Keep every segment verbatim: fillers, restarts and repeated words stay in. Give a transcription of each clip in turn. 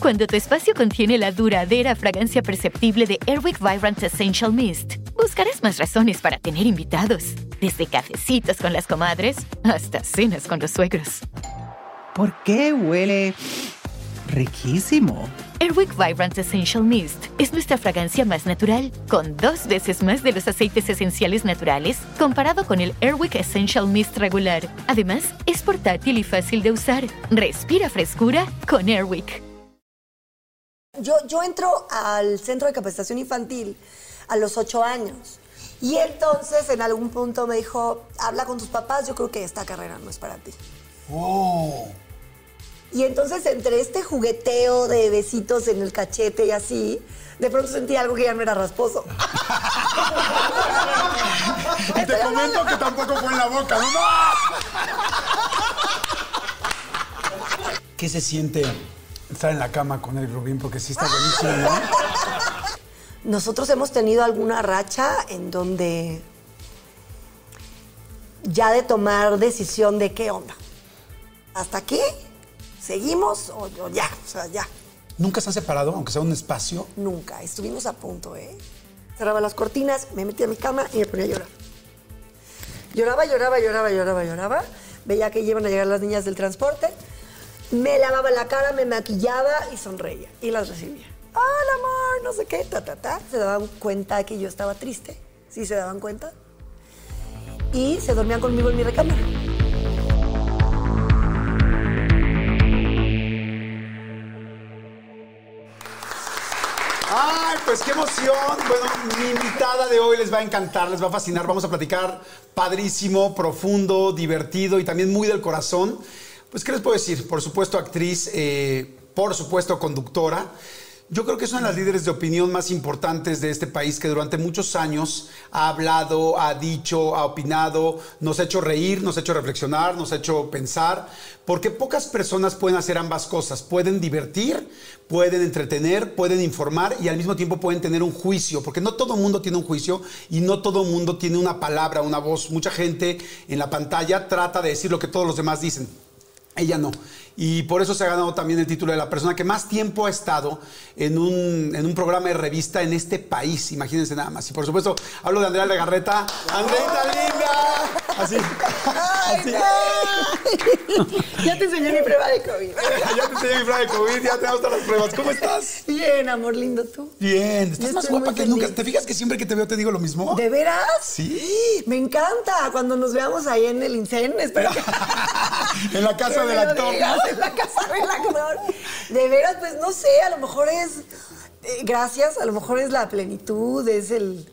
Cuando tu espacio contiene la duradera fragancia perceptible de Airwick Vibrant Essential Mist, buscarás más razones para tener invitados, desde cafecitos con las comadres hasta cenas con los suegros. ¿Por qué huele riquísimo? Airwick Vibrant Essential Mist es nuestra fragancia más natural, con dos veces más de los aceites esenciales naturales comparado con el Airwick Essential Mist regular. Además, es portátil y fácil de usar. Respira frescura con Airwick. Yo, yo entro al centro de capacitación infantil a los ocho años y entonces en algún punto me dijo, habla con tus papás, yo creo que esta carrera no es para ti. ¡Oh! Y entonces entre este jugueteo de besitos en el cachete y así, de pronto sentí algo que ya no era rasposo. Y te comento que tampoco fue en la boca, ¿no? ¿Qué se siente estar en la cama con Eric Rubin? Porque sí está buenísimo, ¿no? Nosotros hemos tenido alguna racha en donde ya de tomar decisión de qué onda. ¿Hasta aquí? ¿Seguimos o ya? O sea, ya. ¿Nunca se han separado, aunque sea un espacio? Nunca. Estuvimos a punto, ¿eh? Cerraba las cortinas, me metía a mi cama y me ponía a llorar. Lloraba, lloraba, lloraba, lloraba, lloraba. Veía que iban a llegar las niñas del transporte. Me lavaba la cara, me maquillaba y sonreía. Y las recibía. ¡Hola, amor! No sé qué, ta, ta, ta. Se daban cuenta que yo estaba triste. Sí, se daban cuenta. Y se dormían conmigo en mi recámara. ¡Ay, pues qué emoción! Bueno, mi invitada de hoy les va a encantar, les va a fascinar. Vamos a platicar padrísimo, profundo, divertido y también muy del corazón. Pues, ¿qué les puedo decir? Por supuesto, actriz, eh, por supuesto, conductora. Yo creo que es una de las líderes de opinión más importantes de este país, que durante muchos años ha hablado, ha dicho, ha opinado, nos ha hecho reír, nos ha hecho reflexionar, nos ha hecho pensar, porque pocas personas pueden hacer ambas cosas. Pueden divertir, pueden entretener, pueden informar y al mismo tiempo pueden tener un juicio, porque no todo mundo tiene un juicio y no todo mundo tiene una palabra, una voz. Mucha gente en la pantalla trata de decir lo que todos los demás dicen. Ella no. Y por eso se ha ganado también el título de la persona que más tiempo ha estado en un, en un programa de revista en este país. Imagínense nada más. Y por supuesto, hablo de Andrea Legarreta. ¡Andreita linda! Así. Así. Ya te enseñé mi prueba de COVID. Ya te enseñé mi prueba de COVID. Ya tenemos todas las pruebas. ¿Cómo estás? Bien, amor lindo. ¿Tú? Bien. Estás más guapa que nunca. ¿Te fijas que siempre que te veo te digo lo mismo? ¿De veras? Sí. Me encanta. Cuando nos veamos ahí en el Incén, espero que... En la casa del actor. En la casa del actor. De veras, pues no sé, a lo mejor es. Eh, gracias, a lo mejor es la plenitud, es el.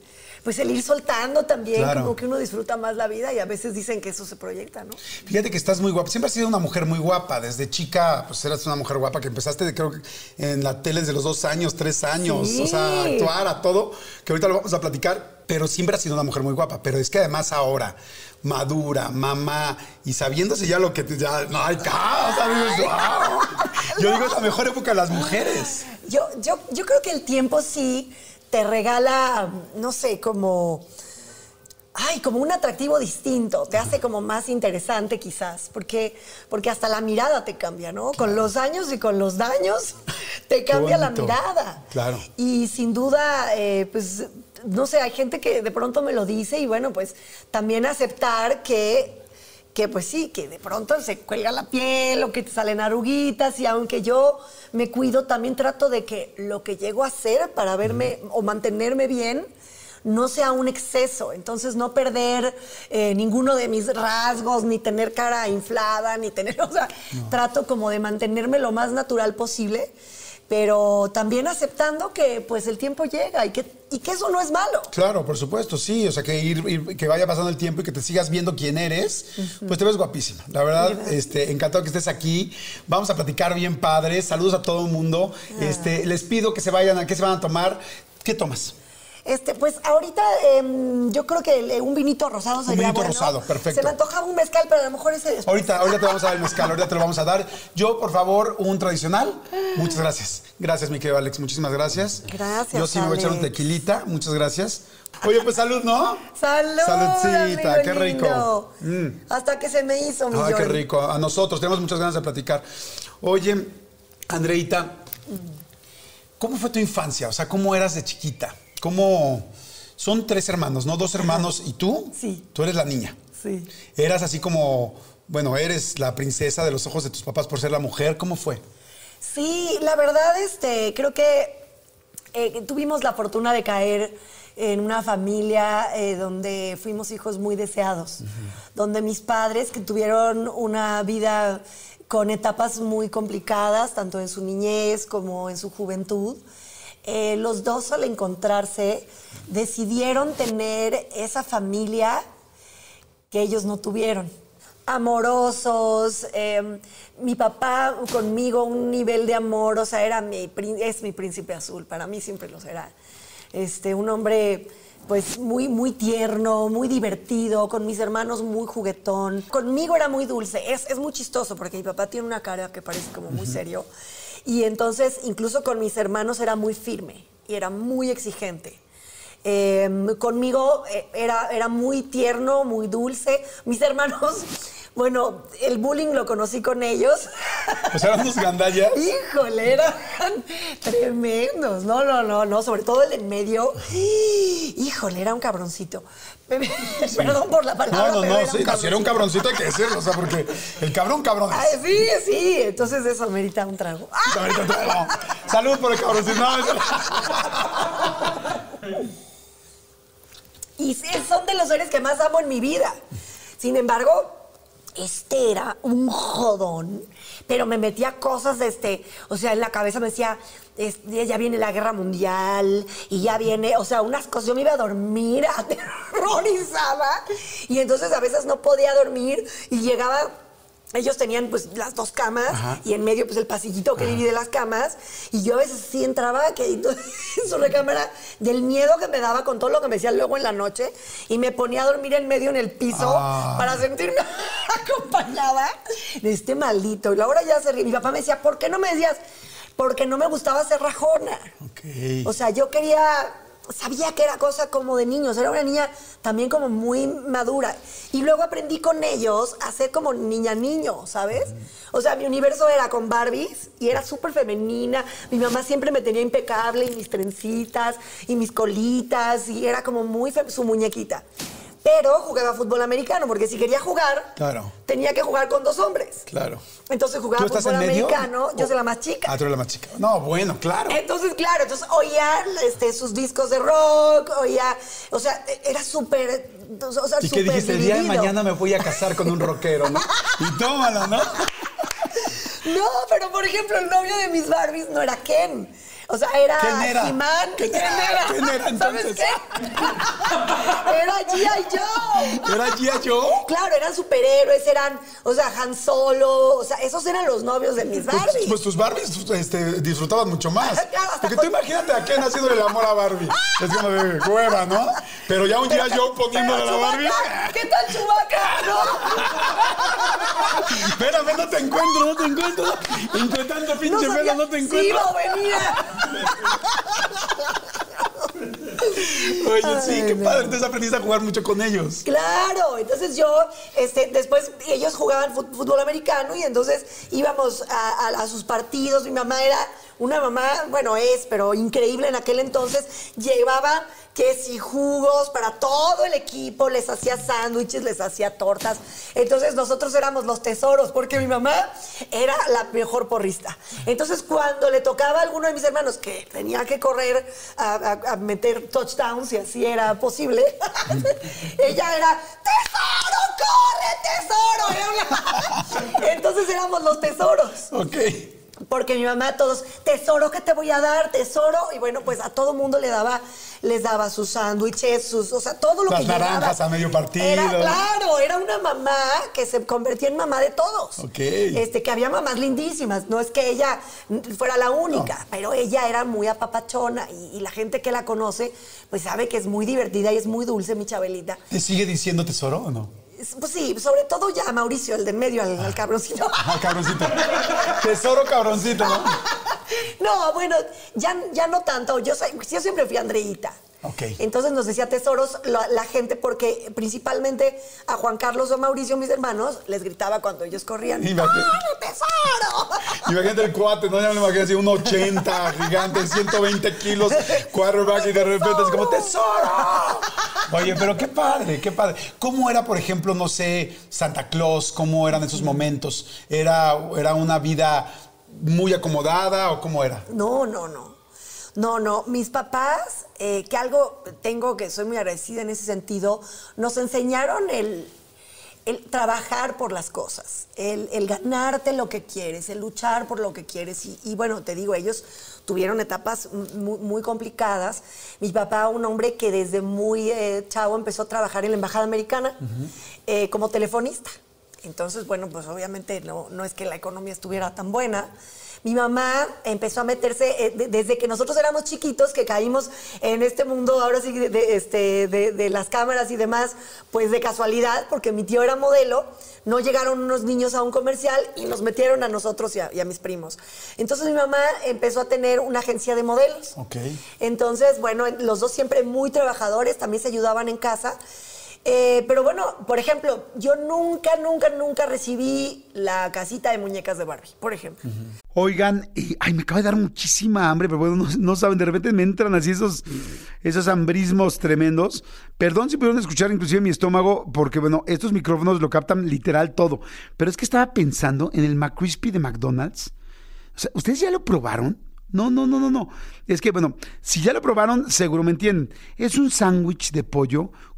Pues el ir soltando también, claro. Como que uno disfruta más la vida y a veces dicen que eso se proyecta, ¿no? Fíjate que estás muy guapa. Siempre has sido una mujer muy guapa. Desde chica, pues eras una mujer guapa que empezaste, creo que en la tele desde los dos años, tres años. Sí. O sea, actuar, a todo, que ahorita lo vamos a platicar, pero siempre has sido una mujer muy guapa. Pero es que además ahora, madura, mamá, y sabiéndose ya lo que... Ya, no, hay caos, ¿sabes? Wow. Yo digo, es la mejor época de las mujeres. Yo, yo, yo creo que el tiempo sí... te regala, no sé, como... Ay, como un atractivo distinto. Te hace como más interesante, quizás. Porque, porque hasta la mirada te cambia, ¿no? Claro. Con los años y con los daños te cambia la mirada. Claro. Y sin duda, eh, pues, no sé, hay gente que de pronto me lo dice y, bueno, pues, también aceptar que, que pues sí, que de pronto se cuelga la piel o que te salen arruguitas y aunque yo... me cuido, también trato de que lo que llego a hacer para verme uh-huh. o mantenerme bien no sea un exceso. Entonces, no perder eh, ninguno de mis rasgos, ni tener cara inflada, ni tener... O sea, no. Trato como de mantenerme lo más natural posible. pero también aceptando que pues el tiempo llega y que, y que eso no es malo. Claro, por supuesto, sí. O sea, que ir, ir que vaya pasando el tiempo y que te sigas viendo quién eres, uh-huh. pues te ves guapísima. La verdad, ¿verdad? Este, encantado que estés aquí. Vamos a platicar bien padre. Saludos a todo el mundo. Ah. Este, les pido que se vayan, a qué se van a tomar. ¿Qué tomas? Este, pues ahorita eh, yo creo que un vinito rosado sería bueno. Un vinito rosado, perfecto. Se me antojaba un mezcal, pero a lo mejor ese después. Ahorita, ahorita te vamos a dar el mezcal, ahorita te lo vamos a dar. Yo, por favor, un tradicional. Muchas gracias. Gracias, mi querido Alex, muchísimas gracias. Gracias, yo sí Alex. Me voy a echar un tequilita, muchas gracias. Oye, pues salud, ¿no? ¡Salud! ¡Saludcita! Amigo, ¡qué rico! Mm. Hasta que se me hizo, mi Ay, Jordi. Qué rico. A nosotros, tenemos muchas ganas de platicar. Oye, Andreita, ¿cómo fue tu infancia? O sea, ¿cómo eras de chiquita? ¿Cómo? Son tres hermanos, ¿no? Dos hermanos y tú. Sí. Tú eres la niña. Sí. Eras así como, bueno, eres la princesa de los ojos de tus papás por ser la mujer. ¿Cómo fue? Sí, la verdad, este, creo que eh, tuvimos la fortuna de caer en una familia eh, donde fuimos hijos muy deseados, uh-huh. donde mis padres que tuvieron una vida con etapas muy complicadas, tanto en su niñez como en su juventud. Eh, los dos al encontrarse decidieron tener esa familia que ellos no tuvieron. Amorosos, eh, mi papá conmigo un nivel de amor, o sea, era mi, es mi príncipe azul, para mí siempre lo será. Este, un hombre pues muy, muy tierno, muy divertido, con mis hermanos muy juguetón. Conmigo era muy dulce, es, es muy chistoso porque mi papá tiene una cara que parece como muy serio. Y entonces, incluso con mis hermanos era muy firme y era muy exigente. Eh, conmigo era, era muy tierno, muy dulce. Mis hermanos, bueno, el bullying lo conocí con ellos. Pues eran unos gandallas. Híjole, eran tremendos. No, no, no, no. Sobre todo el en medio. Híjole, era un cabroncito. Sí. Perdón por la palabra. No, no, pero no, era sí, un no, si era un cabroncito hay que decirlo, o sea, porque el cabrón, cabrón. Ay, sí, sí, entonces eso merita un trago. Eso merita un trago. Salud por el cabroncito. No, eso... Y son de los seres que más amo en mi vida. Sin embargo, este era un jodón, pero me metía cosas, este, o sea, en la cabeza me decía, este, ya viene la guerra mundial y ya viene, o sea, unas cosas. Yo me iba a dormir aterrorizada y entonces a veces no podía dormir y llegaba. Ellos tenían, pues, las dos camas. Ajá. Y en medio, pues, el pasillito que divide las camas. Y yo a veces sí entraba que, entonces, en su recámara del miedo que me daba con todo lo que me decían luego en la noche. Y me ponía a dormir en medio en el piso ah. para sentirme acompañada de este maldito. Y ahora ya se ríe. Mi papá me decía, ¿por qué no me decías? Porque no me gustaba ser rajona. Okay. O sea, yo quería... Sabía que era cosa como de niños, era una niña también como muy madura. Y luego aprendí con ellos a ser como niña-niño, ¿sabes? O sea, mi universo era con Barbies y era súper femenina. Mi mamá siempre me tenía impecable y mis trencitas y mis colitas y era como muy su muñequita. Pero jugaba fútbol americano, porque si quería jugar, claro. tenía que jugar con dos hombres. Claro. Entonces jugaba fútbol americano, yo soy la más chica. Ah, tú eres la más chica. No, bueno, claro. Entonces, claro, entonces oía este, sus discos de rock, oía... O sea, era súper... O sea, ¿y qué dijiste? El día de mañana me voy a casar con un rockero, ¿no? Y tómalo, ¿no? No, pero por ejemplo, el novio de mis Barbies no era Ken. O sea, era... ¿Quién era? He-Man. ¿Quién era? ¿Quién era entonces? ¿Sabes qué? Era G I. Joe. ¿Era G I. Joe? Claro, eran superhéroes, eran, o sea, Han Solo. O sea, esos eran los novios de mis Barbies. Pues, pues tus Barbies este, disfrutaban mucho más. Claro, porque con... tú imagínate a Ken haciéndole el amor a Barbie. Es como de hueva, ¿no? Pero ya un G I. Joe poniéndole a la Barbie. ¿Qué tal Chewbacca? No. Espérame, no te encuentro, no te encuentro. Entre tanto pinche no pelo, no te encuentro. Sí, no venía. Oye, ay, sí, qué no. padre. Entonces aprendiste a jugar mucho con ellos. Claro, entonces yo, este, después ellos jugaban fútbol americano y entonces íbamos a, a, a sus partidos. Mi mamá era una mamá, bueno, es, pero increíble en aquel entonces. Llevaba que si jugos para todo el equipo, les hacía sándwiches, les hacía tortas. Entonces nosotros éramos los tesoros, porque mi mamá era la mejor porrista. Entonces cuando le tocaba a alguno de mis hermanos que tenía que correr a, a, a meter touchdowns, si así era posible, ella era, ¡tesoro, corre, tesoro! Entonces éramos los tesoros. Ok. Porque mi mamá, todos, tesoro que te voy a dar, tesoro. Y bueno, pues a todo mundo le daba, les daba sus sándwiches, sus, o sea, todo lo Las que llegaba. Las naranjas a medio partido. Era, claro, era una mamá que se convertía en mamá de todos. Ok. Este, que había mamás lindísimas. No es que ella fuera la única, no. pero ella era muy apapachona. Y, y la gente que la conoce, pues sabe que es muy divertida y es muy dulce, mi Chabelita. ¿Te sigue diciendo tesoro o no? Pues sí, sobre todo ya Mauricio, el de en medio, al, al cabroncito. Al cabroncito. Tesoro cabroncito, ¿no? No, bueno, ya, ya no tanto. Yo, soy, yo siempre fui Andreita. Ok. Entonces nos decía tesoros la, la gente porque principalmente a Juan Carlos o a Mauricio, mis hermanos, les gritaba cuando ellos corrían. Imagínate. ¡Ay, tesoro! Imagínate el cuate, no, ya me imagino así, un ochenta, gigante, ciento veinte kilos, quarterback, y de repente es como ¡tesoro! Oye, pero qué padre, qué padre. ¿Cómo era, por ejemplo, no sé, Santa Claus? ¿Cómo eran esos momentos? ¿Era, era una vida muy acomodada o cómo era? No, no, no. No, no. Mis papás, eh, que algo tengo que soy muy agradecida en ese sentido, nos enseñaron el... el trabajar por las cosas, el, el ganarte lo que quieres, el luchar por lo que quieres. Y, y bueno, te digo, ellos tuvieron etapas muy, muy complicadas. Mi papá, un hombre que desde muy eh, chavo empezó a trabajar en la Embajada Americana, uh-huh. eh, como telefonista. Entonces, bueno, pues obviamente no, no es que la economía estuviera tan buena. Mi mamá empezó a meterse eh, de, desde que nosotros éramos chiquitos, que caímos en este mundo ahora sí de, de, este, de, de las cámaras y demás, pues de casualidad, porque mi tío era modelo, no llegaron unos niños a un comercial y nos metieron a nosotros y a, y a mis primos. Entonces mi mamá empezó a tener una agencia de modelos. Okay. Entonces, bueno, los dos siempre muy trabajadores, también se ayudaban en casa. Eh, pero bueno, por ejemplo, yo nunca, nunca, nunca recibí la casita de muñecas de Barbie, por ejemplo. Uh-huh. Oigan, eh, ay, me acaba de dar muchísima hambre, pero bueno, no, no saben, de repente me entran así esos, esos hambrismos tremendos. Perdón si pudieron escuchar inclusive mi estómago, porque bueno, estos micrófonos lo captan literal todo. Pero es que estaba pensando en el McCrispy de McDonald's. O sea, ¿ustedes ya lo probaron? No, no, no, no, no. Es que, bueno, si ya lo probaron, seguro me entienden. Es un sándwich de pollo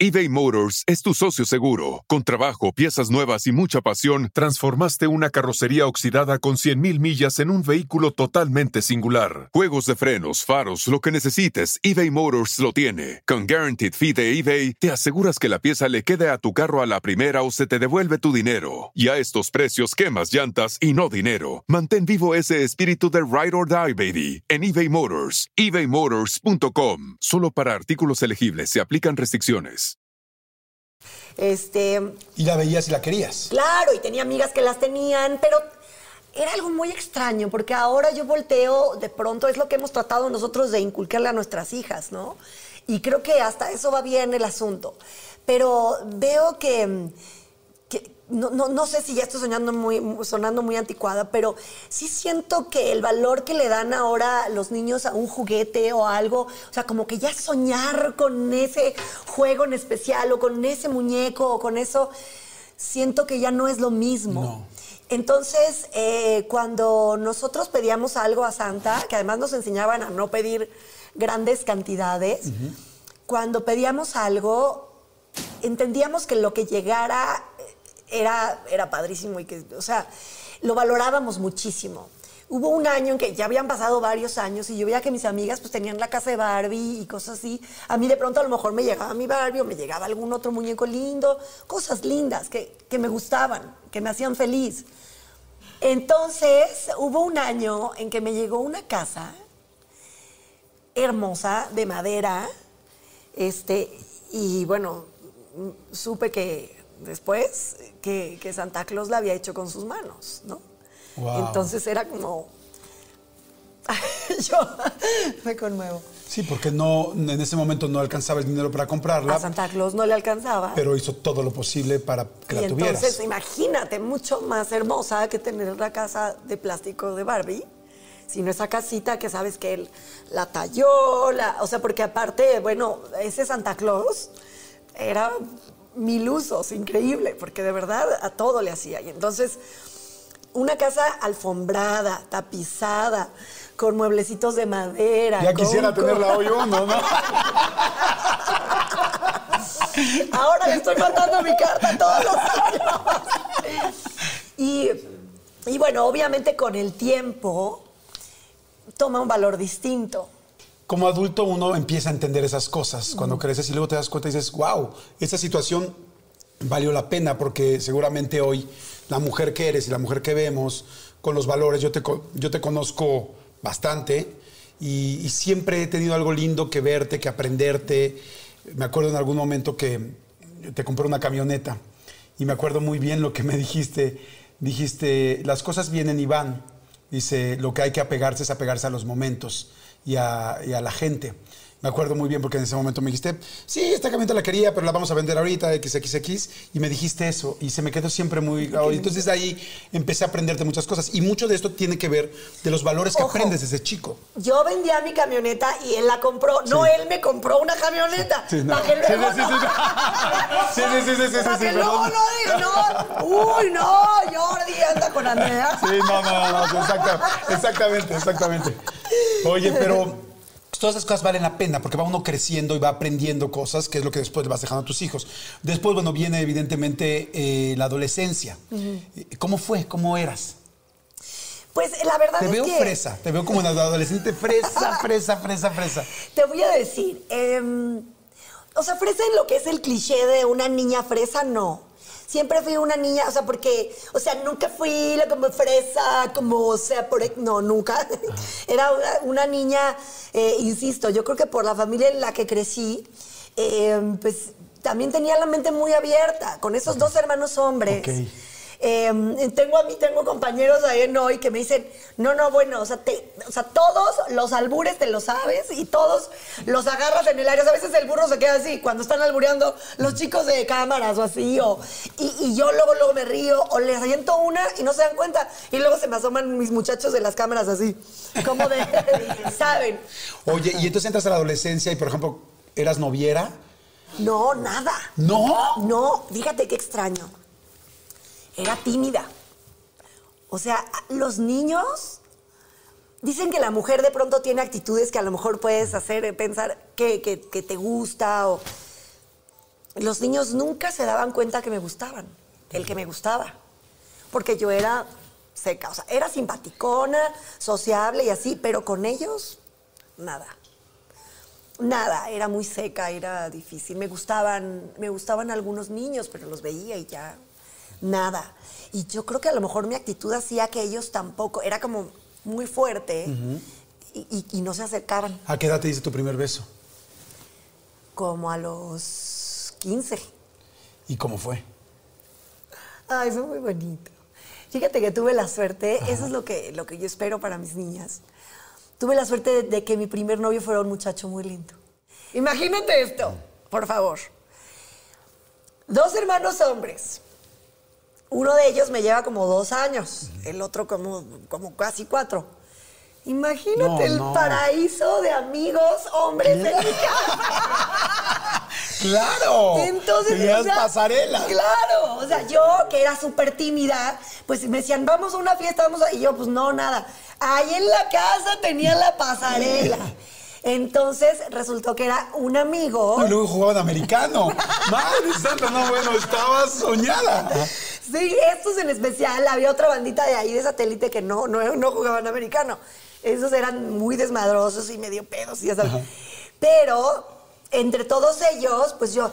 eBay Motors es tu socio seguro. Con trabajo, piezas nuevas y mucha pasión, transformaste una carrocería oxidada con cien mil millas en un vehículo totalmente singular. Juegos de frenos, faros, lo que necesites, eBay Motors lo tiene. Con Guaranteed Fee de eBay, te aseguras que la pieza le quede a tu carro a la primera o se te devuelve tu dinero. Y a estos precios, quemas llantas y no dinero. Mantén vivo ese espíritu de Ride or Die, baby. En eBay Motors, e bay motors punto com. Solo para artículos elegibles se aplican restricciones. Este, y la veías y la querías. Claro, y tenía amigas que las tenían, pero era algo muy extraño, porque ahora yo volteo, de pronto es lo que hemos tratado nosotros de inculcarle a nuestras hijas, ¿no? Y creo que hasta eso va bien el asunto. Pero veo que, que no, no, no sé si ya estoy soñando muy, sonando muy anticuada, pero sí siento que el valor que le dan ahora los niños a un juguete o algo, o sea, como que ya soñar con ese juego en especial o con ese muñeco o con eso, siento que ya no es lo mismo. No. Entonces, eh, cuando nosotros pedíamos algo a Santa, que además nos enseñaban a no pedir grandes cantidades, uh-huh. cuando pedíamos algo, entendíamos que lo que llegara... Era, era padrísimo y que, o sea, lo valorábamos muchísimo. Hubo un año en que ya habían pasado varios años y yo veía que mis amigas pues tenían la casa de Barbie y cosas así. A mí de pronto a lo mejor me llegaba mi Barbie o me llegaba algún otro muñeco lindo, cosas lindas que, que me gustaban, que me hacían feliz. Entonces hubo un año en que me llegó una casa hermosa de madera, este, y bueno, supe que después que, que Santa Claus la había hecho con sus manos, ¿no? Wow. Entonces era como... Yo me conmuevo. Sí, porque no, en ese momento no alcanzaba el dinero para comprarla. A Santa Claus no le alcanzaba. Pero hizo todo lo posible para que y la tuvieras. Entonces, imagínate, mucho más hermosa que tener la casa de plástico de Barbie. sino esa casita que sabes que él la talló, la, o sea, porque aparte, bueno, ese Santa Claus era mil usos, increíble, porque de verdad a todo le hacía. Y entonces, una casa alfombrada, tapizada, con mueblecitos de madera. Ya con, quisiera con... tenerla hoy uno, ¿no? Ahora le estoy mandando mi carta todos los años. Y, y bueno, obviamente con el tiempo toma un valor distinto. Como adulto uno empieza a entender esas cosas cuando mm. creces y luego te das cuenta y dices, wow, esta situación valió la pena, porque seguramente hoy la mujer que eres y la mujer que vemos, con los valores, yo te, yo te conozco bastante y, y siempre he tenido algo lindo que verte, que aprenderte. Me acuerdo en algún momento que te compré una camioneta y me acuerdo muy bien lo que me dijiste. Dijiste, las cosas vienen y van. Dice, lo que hay que apegarse es apegarse a los momentos y a, y a la gente. Me acuerdo muy bien porque en ese momento me dijiste, sí, esta camioneta la quería, pero la vamos a vender ahorita, equis equis equis. Y me dijiste eso y se me quedó siempre muy... Okay. Entonces de ahí empecé a aprenderte muchas cosas. Y mucho de esto tiene que ver de los valores que Ojo, aprendes desde chico. Yo vendía mi camioneta y él la compró. Sí. No, él me compró una camioneta. Sí, no. Para que luego sí, sí, no... Sí, sí, sí, sí, sí, para sí, que sí, luego no, no... Uy, no, Jordi, anda con Andrea. Sí, no, no, no, no exacta, exactamente, exactamente. Oye, pero... Todas esas cosas valen la pena porque va uno creciendo y va aprendiendo cosas, que es lo que después le vas dejando a tus hijos. Después, bueno, viene evidentemente eh, la adolescencia. Uh-huh. ¿Cómo fue? ¿Cómo eras? Pues la verdad es que... Te veo fresa, te veo como una adolescente fresa, fresa, fresa, fresa. Te voy a decir, eh, o sea, fresa en lo que es el cliché de una niña fresa, no. Siempre fui una niña, o sea, porque, o sea, nunca fui la como fresa, como, o sea, por, no, nunca. Era una, una niña, eh, insisto, yo creo que por la familia en la que crecí, eh, pues también tenía la mente muy abierta, con esos dos hermanos hombres. Okay. Eh, tengo a mí, tengo compañeros ahí en hoy que me dicen, no, no, bueno, o sea, te, o sea, todos los albures te lo sabes y todos los agarras en el aire. O sea, a veces el burro se queda así, cuando están albureando los chicos de cámaras o así, o, y, y yo luego, luego me río, o les aviento una y no se dan cuenta. Y luego se me asoman mis muchachos de las cámaras así, como de, ¿saben? Oye, y entonces entras a la adolescencia y, por ejemplo, ¿eras noviera? No, nada. ¿No? No, fíjate qué extraño. Era tímida. O sea, los niños dicen que la mujer de pronto tiene actitudes que a lo mejor puedes hacer, pensar que, que, que te gusta. O... Los niños nunca se daban cuenta que me gustaban, el que me gustaba. Porque yo era seca, o sea, era simpaticona, sociable y así, pero con ellos, nada. Nada, era muy seca, era difícil. Me gustaban, me gustaban algunos niños, pero los veía y ya... Nada. Y yo creo que a lo mejor mi actitud hacía que ellos tampoco... Era como muy fuerte. Uh-huh. y, y, y no se acercaban. ¿A qué edad te diste tu primer beso? Como a los quince. ¿Y cómo fue? Ay, fue muy bonito. Fíjate que tuve la suerte. Ajá. Eso es lo que, lo que yo espero para mis niñas. Tuve la suerte de, de que mi primer novio fuera un muchacho muy lindo. Imagínate esto, por favor. Dos hermanos hombres... Uno de ellos me lleva como dos años, el otro como, como casi cuatro. Imagínate no, el no. paraíso de amigos hombres en mi casa. ¡Claro! Entonces, o sea, pasarela. Claro, o sea, yo que era súper tímida, pues me decían, vamos a una fiesta, vamos a... Y yo, pues no, nada. Ahí en la casa tenía la pasarela. Entonces, resultó que era un amigo... Y luego jugaban americano. Madre santa, no, bueno, estaba soñada. Sí, estos en especial, había otra bandita de ahí de satélite que no, no, no jugaban americano. Esos eran muy desmadrosos y medio pedos y eso. Ajá. Pero, entre todos ellos, pues yo...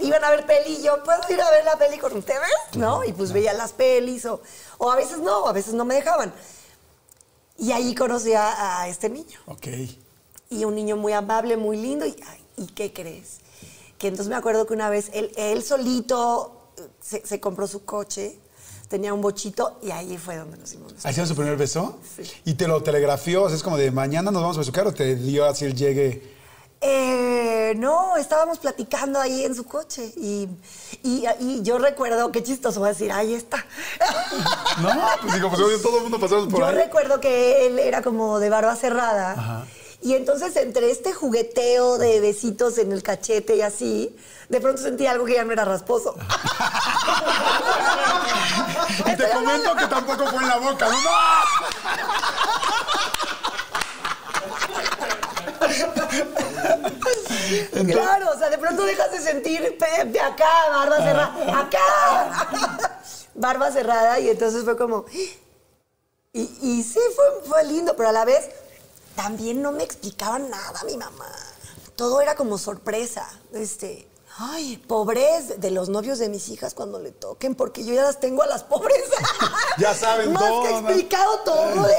Iban a ver peli y yo, ¿puedo ir a ver la peli con ustedes? ¿No? Y pues veía las pelis o... O a veces no, a veces no me dejaban. Y ahí conocí a, a este niño. Ok. Y un niño muy amable, muy lindo. ¿Y, ay, ¿y qué crees? Que entonces me acuerdo que una vez él, él solito se, se compró su coche, tenía un bochito y ahí fue donde nos hicimos. ¿Hicieron su primer beso? Sí. ¿Y te lo telegrafió? O sea, es como de mañana nos vamos a besucar, o te dio así el llegue. Eh, no, estábamos platicando ahí en su coche y, y, y yo recuerdo, qué chistoso, voy a decir, ahí está. No, pues digo, pues todo el mundo pasamos por yo ahí. Yo recuerdo que él era como de barba cerrada. Ajá. Y entonces entre este jugueteo de besitos en el cachete y así, de pronto sentí algo que ya no era rasposo. Y te comento que tampoco fue en la boca, ¿no? Entonces, claro, o sea, de pronto dejas de sentir de acá, barba cerrada, acá, barba cerrada, y entonces fue como... Y, y sí, fue, fue lindo, pero a la vez también no me explicaba nada mi mamá. Todo era como sorpresa, este... Ay, pobres de los novios de mis hijas cuando le toquen, porque yo ya las tengo a las pobres. Ya saben más todo. Más que explicado todo de...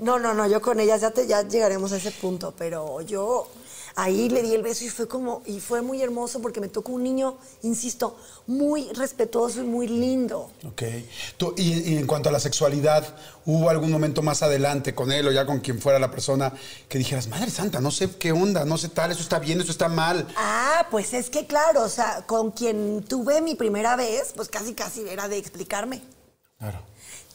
No, no, no, yo con ellas ya, te, ya llegaremos a ese punto, pero yo ahí le di el beso y fue como... Y fue muy hermoso porque me tocó un niño, insisto, muy respetuoso y muy lindo. Ok. Tú, y, y en cuanto a la sexualidad, ¿hubo algún momento más adelante con él o ya con quien fuera la persona que dijeras, madre santa, no sé qué onda, no sé tal, eso está bien, eso está mal? Ah, pues es que claro. O sea, con quien tuve mi primera vez, pues casi, casi era de explicarme. Claro.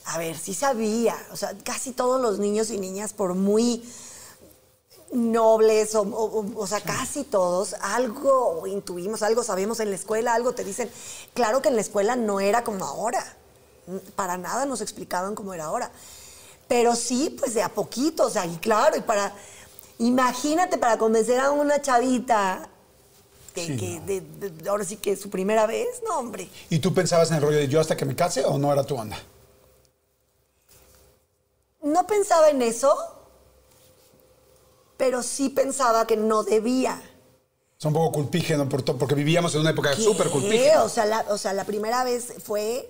A ver, sí sabía. O sea, casi todos los niños y niñas, por muy nobles, o, o, o sea, sí. casi todos, algo intuimos, algo sabemos en la escuela, algo te dicen. Claro que en la escuela no era como ahora. Para nada nos explicaban cómo era ahora. Pero sí, pues de a poquito. O sea, y claro, y para... Imagínate, para convencer a una chavita... Que, sí, que, no. de, de, de, ahora sí que su primera vez, no, hombre. ¿Y tú pensabas en el rollo de yo hasta que me case o no era tu onda? No pensaba en eso, pero sí pensaba que no debía. Es un poco culpígeno por todo, porque vivíamos en una época súper culpígena. O sea, la, o sea, la primera vez fue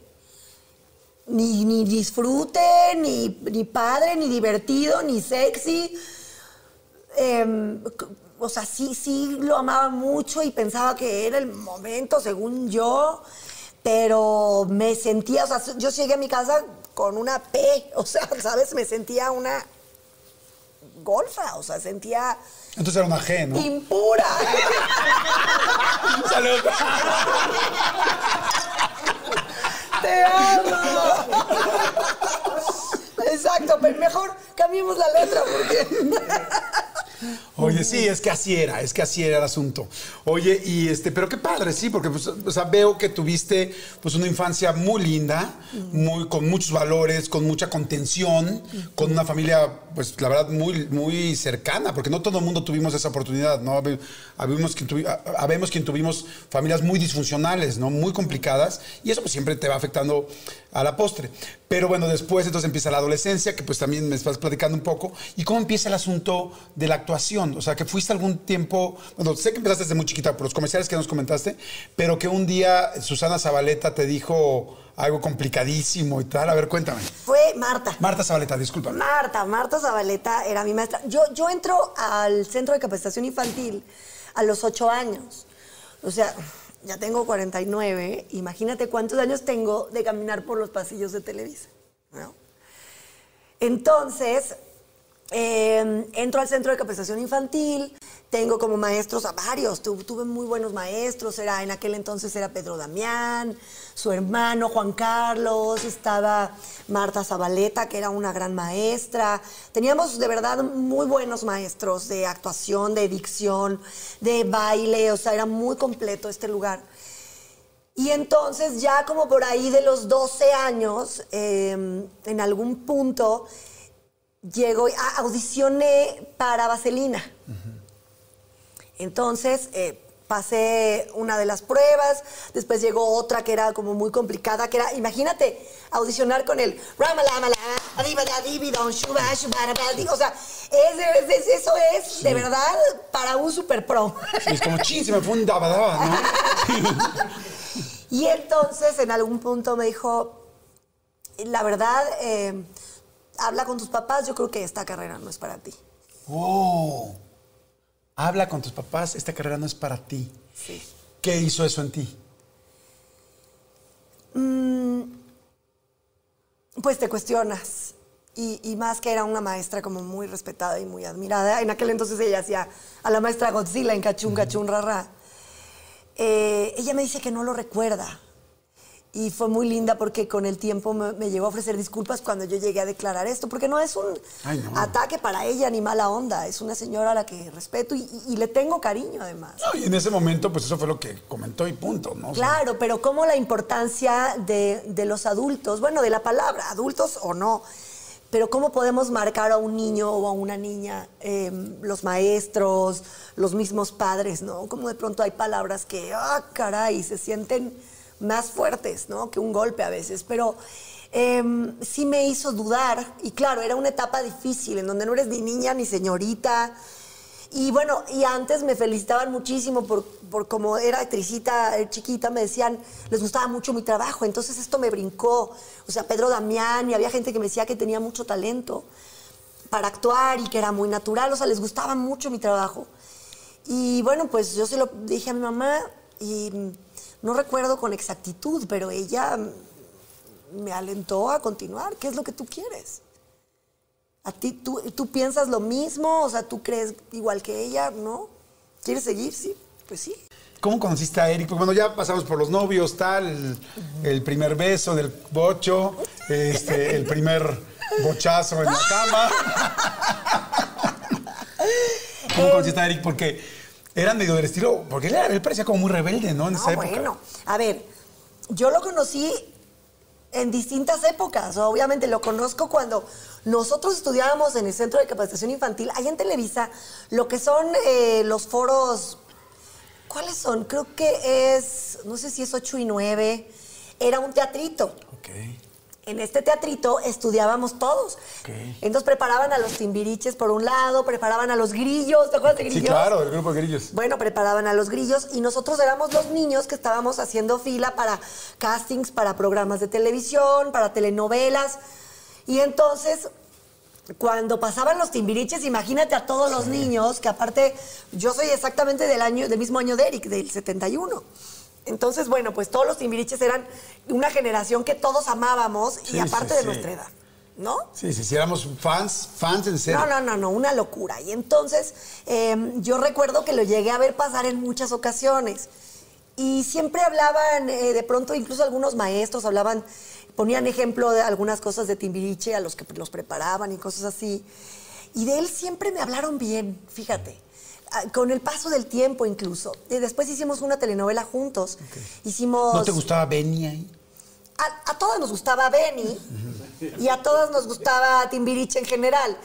ni, ni disfrute, ni, ni padre, ni divertido, ni sexy. Eh, O sea, sí, sí lo amaba mucho y pensaba que era el momento, según yo, pero me sentía, o sea, yo llegué a mi casa con una P, o sea, ¿sabes? Me sentía una golfa, o sea, sentía... Entonces era una G, ¿no? Impura. Salud. Te amo. Exacto, pero mejor cambiemos la letra porque... Oye, sí, es que así era, es que así era el asunto. Oye, y este, pero qué padre, sí, porque pues, o sea, veo que tuviste pues una infancia muy linda, muy, con muchos valores, con mucha contención, con una familia, pues la verdad, muy, muy cercana, porque no todo el mundo tuvimos esa oportunidad, ¿no? Habemos quien, tuvi, habemos quien tuvimos familias muy disfuncionales, ¿no? Muy complicadas, y eso pues siempre te va afectando a la postre. Pero bueno, después entonces empieza la adolescencia, que pues también me estás platicando un poco, y cómo empieza el asunto de la actuación, o sea, que fuiste algún tiempo, bueno, sé que empezaste desde muy chiquita por los comerciales que nos comentaste, pero que un día Susana Zabaleta te dijo algo complicadísimo y tal, a ver, cuéntame. Fue Martha. Martha Zabaleta, disculpa. Martha, Martha Zabaleta era mi maestra. Yo, yo entro al Centro de Capacitación Infantil a los ocho años, o sea... Ya tengo cuarenta y nueve, imagínate cuántos años tengo de caminar por los pasillos de Televisa, ¿no? Entonces, eh, entro al Centro de Capacitación Infantil, tengo como maestros a varios, tu, tuve muy buenos maestros, era, en aquel entonces era Pedro Damián, su hermano Juan Carlos, estaba Martha Zabaleta, que era una gran maestra. Teníamos de verdad muy buenos maestros de actuación, de dicción, de baile, o sea, era muy completo este lugar. Y entonces ya como por ahí de los doce años, eh, en algún punto, llego, ah, audicioné para Vaselina. Uh-huh. Entonces, eh, pasé una de las pruebas, después llegó otra que era como muy complicada, que era, imagínate, audicionar con el... O sea, es, es, eso es, sí. de verdad, para un super pro. Sí, es como ching, se me fue un daba daba, ¿no? Y entonces, en algún punto me dijo, la verdad, eh, habla con tus papás, yo creo que esta carrera no es para ti. ¡Wow! Habla con tus papás, esta carrera no es para ti. Sí. ¿Qué hizo eso en ti? Mm, pues te cuestionas. Y, y más que era una maestra como muy respetada y muy admirada. En aquel entonces ella hacía a la maestra Godzilla en Cachún, Cachún, Rarra. Eh, ella me dice que no lo recuerda. Y fue muy linda porque con el tiempo me, me llegó a ofrecer disculpas cuando yo llegué a declarar esto. Porque no es un Ay, no. ataque para ella ni mala onda. Es una señora a la que respeto y, y, y le tengo cariño, además. No, y en ese momento, pues eso fue lo que comentó y punto, ¿no? Claro, o sea, pero como la importancia de, de los adultos, bueno, de la palabra, adultos o no. Pero ¿cómo podemos marcar a un niño o a una niña, eh, los maestros, los mismos padres, ¿no? Como de pronto hay palabras que, ah, caray, se sienten más fuertes, ¿no? Que un golpe a veces. Pero eh, sí me hizo dudar. Y claro, era una etapa difícil en donde no eres ni niña ni señorita. Y bueno, y antes me felicitaban muchísimo por, por como era actricita chiquita, me decían, les gustaba mucho mi trabajo, entonces esto me brincó. O sea, Pedro Damián, y había gente que me decía que tenía mucho talento para actuar y que era muy natural, o sea, les gustaba mucho mi trabajo. Y bueno, pues yo se lo dije a mi mamá y no recuerdo con exactitud, pero ella me alentó a continuar. ¿Qué es lo que tú quieres? ¿A ti tú, tú piensas lo mismo? O sea, ¿tú crees igual que ella? ¿No? ¿Quieres seguir? Sí, pues sí. ¿Cómo conociste a Eric? Porque bueno, ya pasamos por los novios, tal, el, el primer beso del bocho, este, el primer bochazo en la cama. ¿Cómo conociste a Eric? Porque era medio del estilo, porque él, él parecía como muy rebelde, ¿no? En no, esa época. Bueno, a ver, yo lo conocí en distintas épocas. Obviamente lo conozco cuando nosotros estudiábamos en el Centro de Capacitación Infantil, allá en Televisa, lo que son eh, los foros. ¿Cuáles son? Creo que es, no sé si es ocho y nueve. Era un teatrito. Okay. En este teatrito estudiábamos todos. Okay. Entonces preparaban a los Timbiriches por un lado, preparaban a los Grillos. ¿Te acuerdas de Grillos? Sí, claro, el grupo de Grillos. Bueno, preparaban a los Grillos y nosotros éramos los niños que estábamos haciendo fila para castings, para programas de televisión, para telenovelas. Y entonces, cuando pasaban los Timbiriches, imagínate a todos los niños, que aparte, yo soy exactamente del año, del mismo año de Eric, del setenta y uno. Entonces, bueno, pues todos los Timbiriches eran una generación que todos amábamos, sí, y aparte sí, de sí. nuestra edad, ¿no? Sí, sí, sí, éramos fans, fans en serio. No, no, no, no, una locura. Y entonces, eh, yo recuerdo que lo llegué a ver pasar en muchas ocasiones. Y siempre hablaban, eh, de pronto, incluso algunos maestros hablaban, ponían ejemplo de algunas cosas de Timbiriche a los que los preparaban y cosas así. Y de él siempre me hablaron bien, fíjate, con el paso del tiempo incluso. Después hicimos una telenovela juntos. Okay. Hicimos... ¿No te gustaba Benny ahí? A, a todas nos gustaba Benny y a todas nos gustaba Timbiriche en general.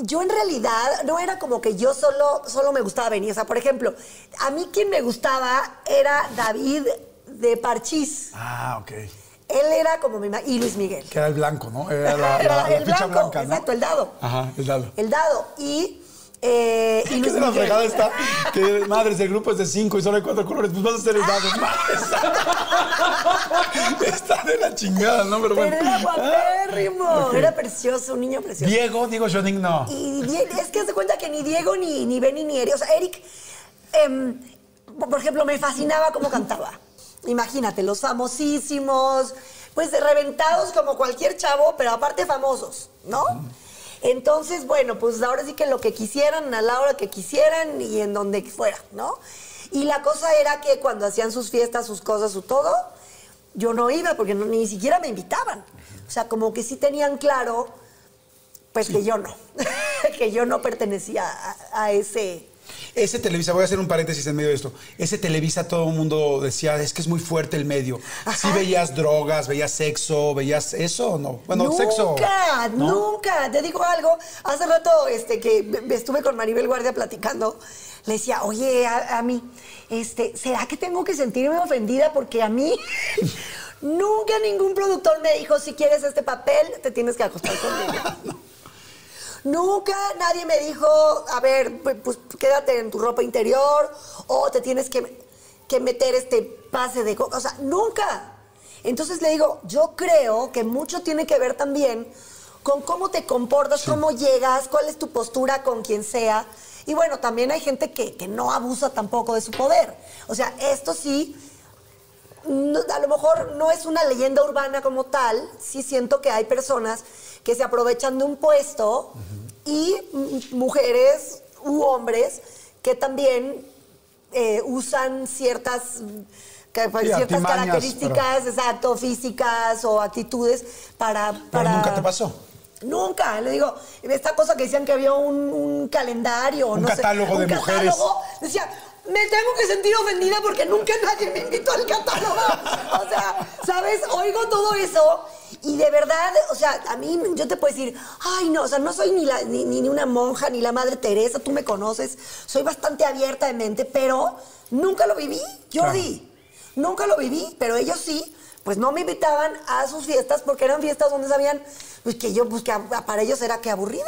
Yo en realidad no era como que yo solo, solo me gustaba Benny. O sea, por ejemplo, a mí quien me gustaba era David de Parchís. Ah, ok. Él era como mi mamá, y Luis Miguel. Que era el blanco, ¿no? Era la, la, la, la el ficha blanco, blanca, ¿no? Exacto, el dado. Ajá, el dado. El dado. Y, eh, y Luis ¿Qué Miguel. ¿Qué está? Que, madres, el grupo es de cinco y solo hay cuatro colores. Pues vas a hacer el dado. Madres. Está de la chingada, ¿no? Pero, Pero bueno. Era guapérrimo. Okay. Era precioso, un niño precioso. Diego, Diego Schoening, no. Y es que se cuenta que ni Diego, ni, ni Benny, ni Eric. O sea, Eric, eh, por ejemplo, me fascinaba cómo cantaba. Imagínate, los famosísimos, pues reventados como cualquier chavo, pero aparte famosos, ¿no? Entonces, bueno, pues ahora sí que lo que quisieran, a la hora que quisieran y en donde fuera, ¿no? Y la cosa era que cuando hacían sus fiestas, sus cosas, su todo, yo no iba porque no, ni siquiera me invitaban. O sea, como que sí tenían claro, pues que yo no, que yo no pertenecía a, a ese... Ese Televisa, voy a hacer un paréntesis en medio de esto. Ese Televisa, todo el mundo decía, es que es muy fuerte el medio. Ajá. ¿Sí veías drogas, veías sexo, veías eso o no? Bueno, nunca, sexo. Nunca, ¿no? Nunca. Te digo algo. Hace rato este, que estuve con Maribel Guardia platicando, le decía, oye, a, a mí, este, ¿será que tengo que sentirme ofendida? Porque a mí nunca ningún productor me dijo, si quieres este papel, te tienes que acostar conmigo. No. Nunca nadie me dijo, a ver, pues quédate en tu ropa interior o te tienes que, que meter este pase de... O sea, nunca. Entonces le digo, yo creo que mucho tiene que ver también con cómo te comportas, sí, cómo llegas, cuál es tu postura con quien sea. Y bueno, también hay gente que, que no abusa tampoco de su poder. O sea, esto sí, no, a lo mejor no es una leyenda urbana como tal. Sí siento que hay personas que se aprovechan de un puesto, uh-huh, y mujeres u hombres que también eh, usan ciertas... Que, sí, ciertas características, pero... exacto, físicas o actitudes para, para... ¿Pero nunca te pasó? Nunca, le digo, esta cosa que decían que había un, un calendario, un no catálogo sé, de un mujeres. Catálogo, decía, me tengo que sentir ofendida porque nunca nadie me invitó al catálogo. O sea, ¿sabes? Oigo todo eso y de verdad, o sea, a mí yo te puedo decir, ay, no, o sea, no soy ni, la, ni, ni una monja, ni la Madre Teresa, tú me conoces, soy bastante abierta de mente, pero nunca lo viví, Jordi. Claro. Nunca lo viví, pero ellos sí, pues no me invitaban a sus fiestas porque eran fiestas donde sabían pues, que yo, pues que a, para ellos era que aburrida.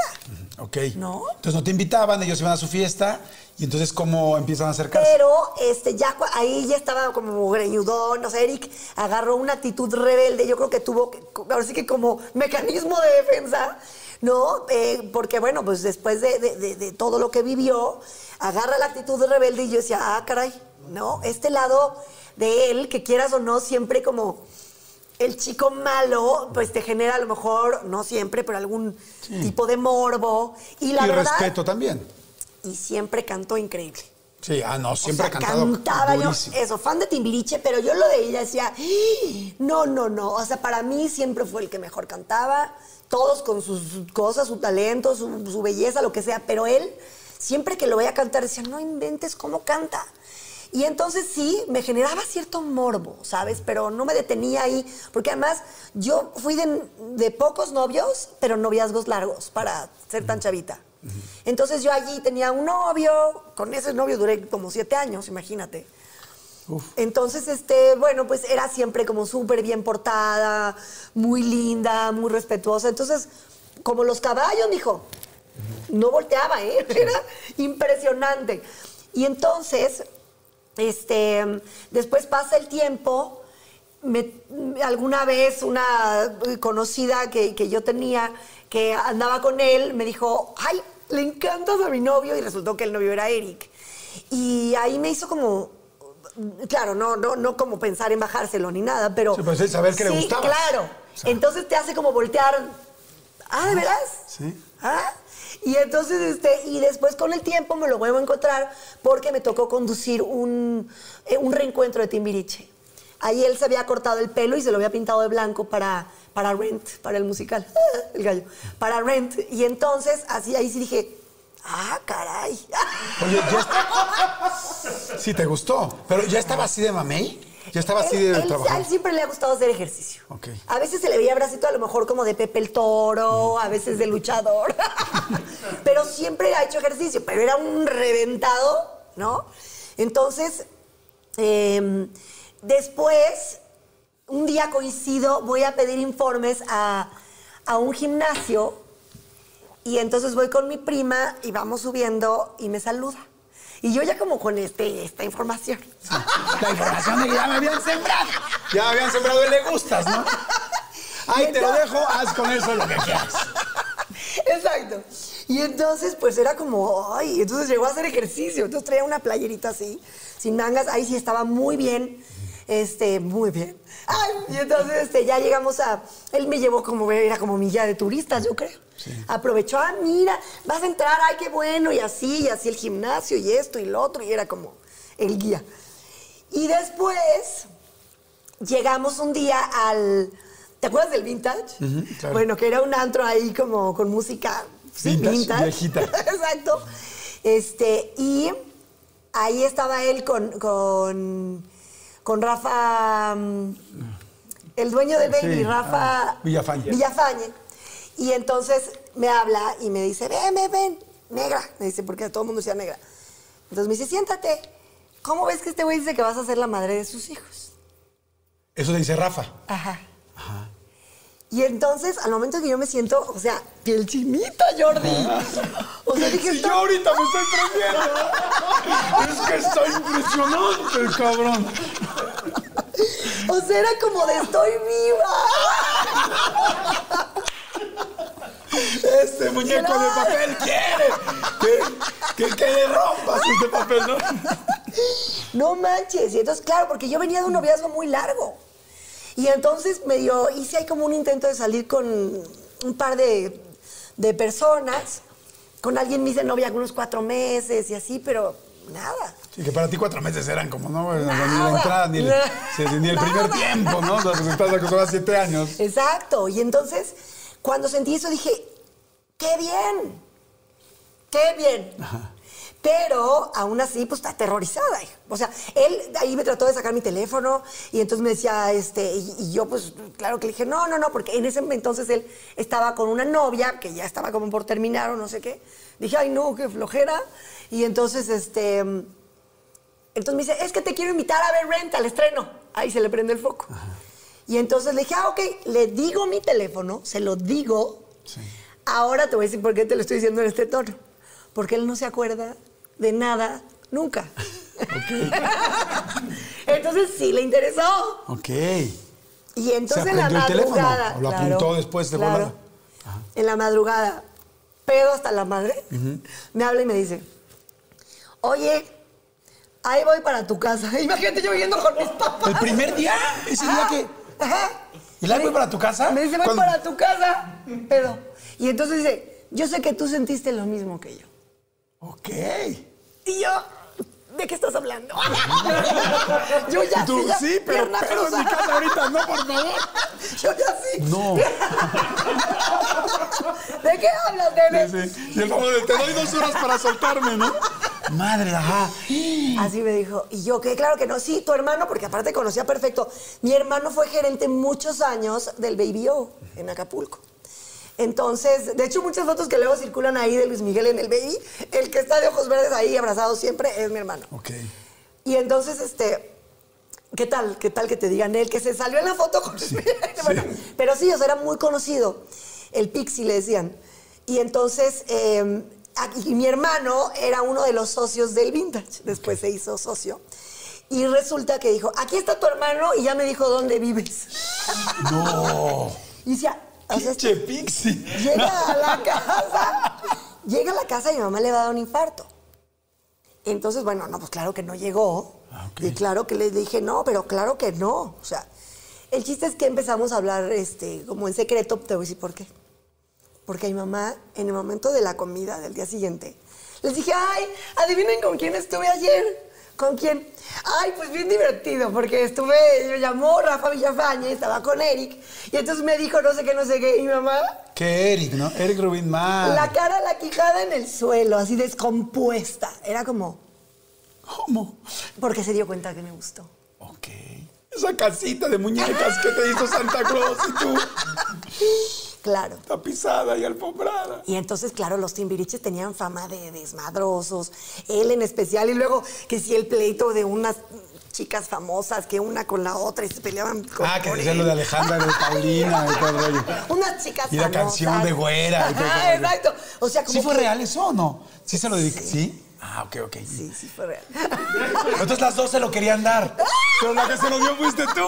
Ok. ¿No? Entonces no te invitaban, ellos iban a su fiesta y entonces ¿cómo empiezan a acercarse? Pero este, ya, ahí ya estaba como greñudón, no sé, Eric agarró una actitud rebelde, yo creo que tuvo, ahora sí que como mecanismo de defensa, ¿no? Eh, porque bueno, pues después de, de, de, de todo lo que vivió, agarra la actitud rebelde y yo decía, ah, caray, ¿no? Este lado... de él, que quieras o no, siempre como el chico malo, pues te genera a lo mejor, no siempre, pero algún sí. tipo de morbo. Y la y verdad, respeto también. Y siempre cantó increíble. Sí, ah, no, siempre o sea, ha cantado cantaba durísimo. Yo, eso, fan de Timbiriche, pero yo lo de ella decía, no, no, no. O sea, para mí siempre fue el que mejor cantaba, todos con sus cosas, su talento, su, su belleza, lo que sea, pero él, siempre que lo veía cantar, decía, no inventes cómo canta. Y entonces sí, me generaba cierto morbo, ¿sabes? Pero no me detenía ahí, porque además yo fui de, de pocos novios, pero noviazgos largos para ser tan chavita. Entonces yo allí tenía un novio, con ese novio duré como siete años, imagínate. Uf. Entonces, este, bueno, pues era siempre como súper bien portada, muy linda, muy respetuosa. Entonces, como los caballos, mijo, no volteaba, ¿eh? Era impresionante. Y entonces... Este, después pasa el tiempo, me, alguna vez una conocida que, que yo tenía, que andaba con él, me dijo, ay, le encantas a mi novio, y resultó que el novio era Eric. Y ahí me hizo como, claro, no, no, no como pensar en bajárselo ni nada, pero... Sí, pues es saber que sí, le gustaba. Claro, o sea, entonces te hace como voltear, ah, ¿de veras? Sí. ¿Ah? Y entonces, este, y después con el tiempo me lo vuelvo a encontrar porque me tocó conducir un, un reencuentro de Timbiriche. Ahí él se había cortado el pelo y se lo había pintado de blanco para, para Rent, para el musical, el gallo, para Rent. Y entonces, así ahí sí dije, ah, caray. Oye, ya está... Sí, te gustó, pero ¿ya estaba así de mamey? ¿Ya estaba así de trabajo? A él siempre le ha gustado hacer ejercicio. Okay. A veces se le veía bracito a lo mejor como de Pepe el Toro, a veces de luchador. Pero siempre ha hecho ejercicio, pero era un reventado, ¿no? Entonces, eh, después, un día coincido, voy a pedir informes a, a un gimnasio y entonces voy con mi prima y vamos subiendo y me saluda. Y yo ya como con este, esta información. Sí, la información de que ya me habían sembrado. Ya me habían sembrado y le gustas, ¿no? Ahí te lo dejo, haz con eso lo que quieras. Exacto. Y entonces, pues era como, ay, entonces llegó a hacer ejercicio. Entonces traía una playerita así, sin mangas. Ahí sí estaba muy bien, este, muy bien. Ay, y entonces este, ya llegamos a... Él me llevó como, era como mi guía de turistas, yo creo. Sí. Aprovechó, ah, mira, vas a entrar, ay, qué bueno, y así, y así el gimnasio, y esto, y lo otro, y era como el guía. Y después llegamos un día al... ¿Te acuerdas del Vintage? Uh-huh, claro. Bueno, que era un antro ahí como con música vintage. Sí, vintage. Viejita. Exacto. Este, y ahí estaba él con, con, con Rafa, el dueño del Baby, sí, Rafa... Ah, Villafañe. Villafañe. Y entonces me habla y me dice, ven, ven, ven, negra. Me dice, porque todo el mundo decía negra. Entonces me dice, siéntate. ¿Cómo ves que este güey dice que vas a ser la madre de sus hijos? Eso le dice Rafa. Ajá. Ajá. Y entonces, al momento que yo me siento, o sea, piel chinita, Jordi. O sea, dije, si yo ahorita me estoy prendiendo. Es que está impresionante el cabrón. O sea, era como de estoy viva. Este muñeco de papel quiere que, que, que le rompas este papel, ¿no? No manches. Y entonces, claro, porque yo venía de un noviazgo muy largo. Y entonces medio hice ahí como un intento de salir con un par de, de personas. Con alguien me hice novia algunos cuatro meses y así, pero nada. Sí, que para ti cuatro meses eran como, ¿no? Nada, ni la entrada, ni el, nada, sí, ni el primer tiempo, ¿no? O sea, que estás acostumbrada a siete años. Exacto. Y entonces, cuando sentí eso, dije, ¡qué bien! ¡Qué bien! Ajá. Pero aún así, pues, aterrorizada. O sea, él ahí me trató de sacar mi teléfono y entonces me decía, este, y, y yo, pues, claro que le dije, no, no, no, porque en ese entonces él estaba con una novia que ya estaba como por terminar o no sé qué. Dije, ay, no, qué flojera. Y entonces, este, entonces me dice, es que te quiero invitar a ver Rent al estreno. Ahí se le prende el foco. Ajá. Y entonces le dije, ah, ok, le digo mi teléfono, se lo digo. Sí. Ahora te voy a decir por qué te lo estoy diciendo en este tono. Porque él no se acuerda de nada, nunca. Okay. Entonces sí le interesó. Ok. Y entonces en la madrugada. ¿Lo apuntó claro, después de claro, volada? Ajá. En la madrugada, pedo hasta la madre, uh-huh, me habla y me dice, oye, ahí voy para tu casa. Imagínate yo viviendo con mis papás. ¿El primer día? ¿Ese ajá, día que...? Ajá. ¿Y la voy para tu casa? Me dice, voy ¿cuándo? Para tu casa, pedo. Y entonces dice, yo sé que tú sentiste lo mismo que yo. Ok. Y yo, ¿de qué estás hablando? Yo ya tú, sí, ya, sí, pero pero en mi casa ahorita, no, por favor. Yo ya sí. No. ¿De qué hablas, bebé? Sí, sí. Y el favor, te doy dos horas para soltarme, ¿no? Madre, ajá. Así me dijo. Y yo, que claro que no. Sí, tu hermano, porque aparte conocía perfecto. Mi hermano fue gerente muchos años del Baby O en Acapulco. Entonces, de hecho, muchas fotos que luego circulan ahí de Luis Miguel en el Baby, el que está de ojos verdes ahí abrazado siempre es mi hermano. Ok. Y entonces, este, ¿qué tal? ¿Qué tal que te digan él? Que se salió en la foto con sí, bueno, sí. Pero sí, o sea, era muy conocido. El Pixie le decían. Y entonces, eh, y mi hermano era uno de los socios del Vintage. Después okay, se hizo socio. Y resulta que dijo, aquí está tu hermano y ya me dijo dónde vives. No. Y decía... O sea, este, Pixie. Llega a la casa, llega a la casa y mi mamá le va a dar un infarto. Entonces, bueno, no, pues claro que no llegó. Okay. Y claro que le dije, no, pero claro que no. O sea, el chiste es que empezamos a hablar este, como en secreto, te voy a decir por qué. Porque mi mamá, en el momento de la comida del día siguiente, les dije, ay, adivinen con quién estuve ayer. ¿Con quién? Ay, pues bien divertido, porque estuve, me llamó Rafa Villafañe, estaba con Eric, y entonces me dijo no sé qué, no sé qué, y mi mamá... ¿Qué Eric, no? Eric Rubinman. La cara, la quijada en el suelo, así descompuesta. Era como... ¿Cómo? Porque se dio cuenta que me gustó. Ok. Esa casita de muñecas que te hizo Santa Claus y tú... Claro. Tapizada y alfombrada. Y entonces, claro, los Timbiriches tenían fama de desmadrosos, él en especial, y luego que sí el pleito de unas chicas famosas, que una con la otra y se peleaban con... Ah, que decían lo de Alejandra, de Paulina y todo el rollo. Unas chicas famosas. Y la canción de Güera. Y todo ah, exacto. O sea, como ¿sí fue que... real eso o no? ¿Sí se lo dedicó? Sí. ¿Sí? Ah, ok, ok. Sí, sí fue real. Entonces las dos se lo querían dar. Pero la que se lo dio fuiste tú.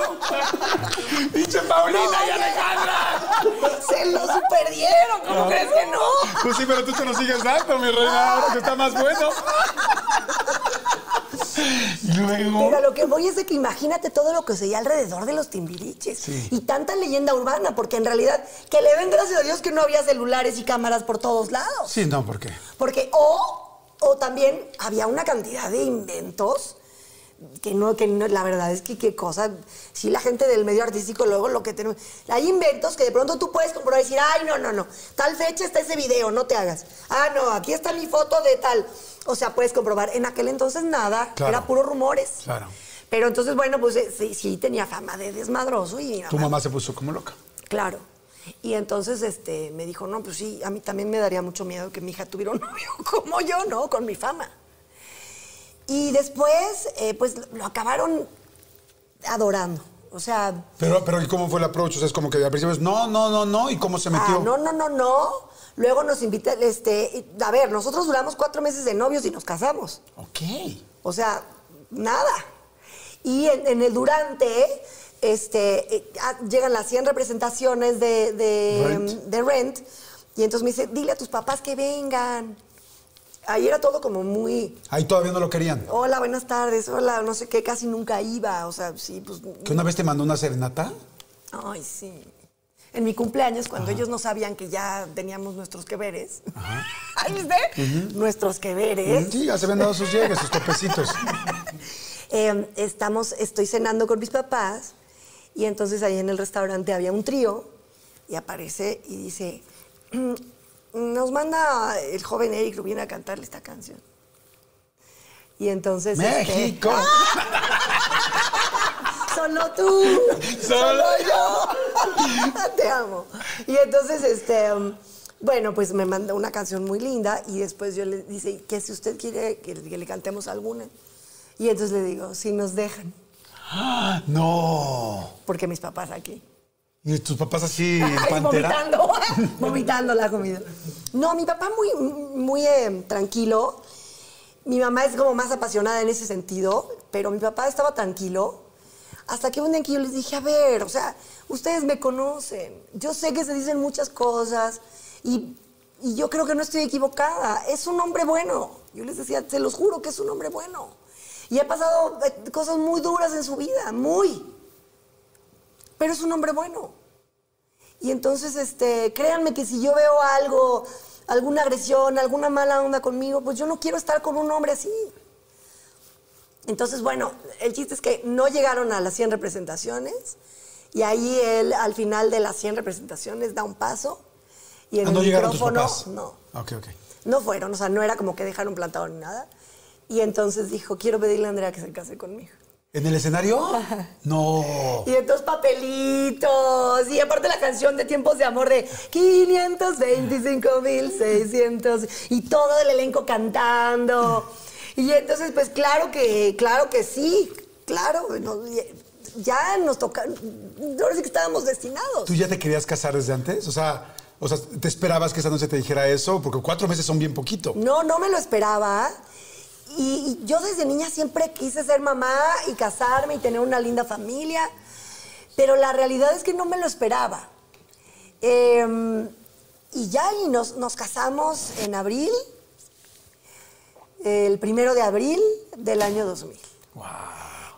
¡Pinche Paulina no, y Alejandra! ¡Se lo superdieron! ¿Cómo no crees que no? Pues sí, pero tú te lo sigues dando, mi reina. Ahora que está más bueno. Luego... Pero lo que voy es de que imagínate todo lo que se oía alrededor de los Timbiriches. Sí. Y tanta leyenda urbana, porque en realidad, que le den gracias a Dios que no había celulares y cámaras por todos lados. Sí, no, ¿por qué? Porque o... O también había una cantidad de inventos que no, que no, la verdad es que qué cosa, si la gente del medio artístico luego lo que tenemos, hay inventos que de pronto tú puedes comprobar y decir, ay, no, no, no, tal fecha está ese video, no te hagas. Ah, no, aquí está mi foto de tal. O sea, puedes comprobar. En aquel entonces nada, claro, era puros rumores. Claro. Pero entonces, bueno, pues sí, sí tenía fama de desmadroso y... Mamá, tu mamá se puso como loca. Claro. Y entonces este, me dijo, no, pues sí, a mí también me daría mucho miedo que mi hija tuviera un novio como yo, ¿no? Con mi fama. Y después, eh, pues, lo acabaron adorando, o sea... Pero, pero ¿y cómo fue el approach? O sea, es como que al principio es, no, no, no, no, ¿y cómo se metió? Ah, no, no, no, no. Luego nos invita, este, a ver, nosotros duramos cuatro meses de novios y nos casamos. Ok. O sea, nada. Y en, en el durante... Este, eh, llegan las cien representaciones de, de, Rent. de Rent y entonces me dice, dile a tus papás que vengan. Ahí era todo como muy... Ahí todavía no lo querían. Hola, buenas tardes, hola, no sé qué, casi nunca iba, o sea, sí, pues... ¿Que una vez te mandó una serenata? Ay, sí. en mi cumpleaños, cuando Ajá. ellos no sabían que ya teníamos nuestros queveres. Ajá. ¿Ahí viste? Uh-huh. Nuestros queveres. Sí, ya se habían dado sus llegues, sus topecitos. eh, estamos, estoy cenando con mis papás y entonces ahí en el restaurante había un trío y aparece y dice, nos manda el joven Eric Rubin a cantarle esta canción. Y entonces... ¡México! Este, ¡solo tú! ¡Solo yo! Te amo. Y entonces, este, bueno, pues me mandó una canción muy linda y después yo le dice, que si usted quiere que le, que le cantemos alguna. Y entonces le digo, si nos dejan. ¡Ah, no! Porque mis papás aquí. ¿Y tus papás así pantera? Vomitando, vomitando la comida. No, mi papá muy, muy eh, tranquilo. Mi mamá es como más apasionada en ese sentido, pero mi papá estaba tranquilo. Hasta que un día que yo les dije, a ver, o sea, ustedes me conocen. Yo sé que se dicen muchas cosas y, y yo creo que no estoy equivocada. Es un hombre bueno. Yo les decía, se los juro que es un hombre bueno. Y ha pasado cosas muy duras en su vida, muy... pero es un hombre bueno. Y entonces, este, créanme que si yo veo algo, alguna agresión, alguna mala onda conmigo, pues yo no quiero estar con un hombre así. Entonces, bueno, el chiste es que no llegaron a las cien representaciones y ahí él, al final de las cien representaciones, da un paso y en ah, el no micrófono... No, okay, okay. No fueron, o sea, no era como que dejaron plantado ni nada. Y entonces dijo, quiero pedirle a Andrea que se case conmigo. ¿En el escenario? No. Y entonces papelitos. Y aparte la canción de Tiempos de Amor de quinientos veinticinco mil seiscientos. Y todo el elenco cantando. Y entonces, pues claro que, claro que sí. Claro. No, ya nos toca. Ahora sí que estábamos destinados. ¿Tú ya te querías casar desde antes? O sea, o sea, ¿te esperabas que esa noche te dijera eso? Porque cuatro meses son bien poquito. No, no me lo esperaba. Y, y yo desde niña siempre quise ser mamá y casarme y tener una linda familia, pero la realidad es que no me lo esperaba. Eh, y ya y nos, nos casamos en abril, el primero de abril del año dos mil. Wow.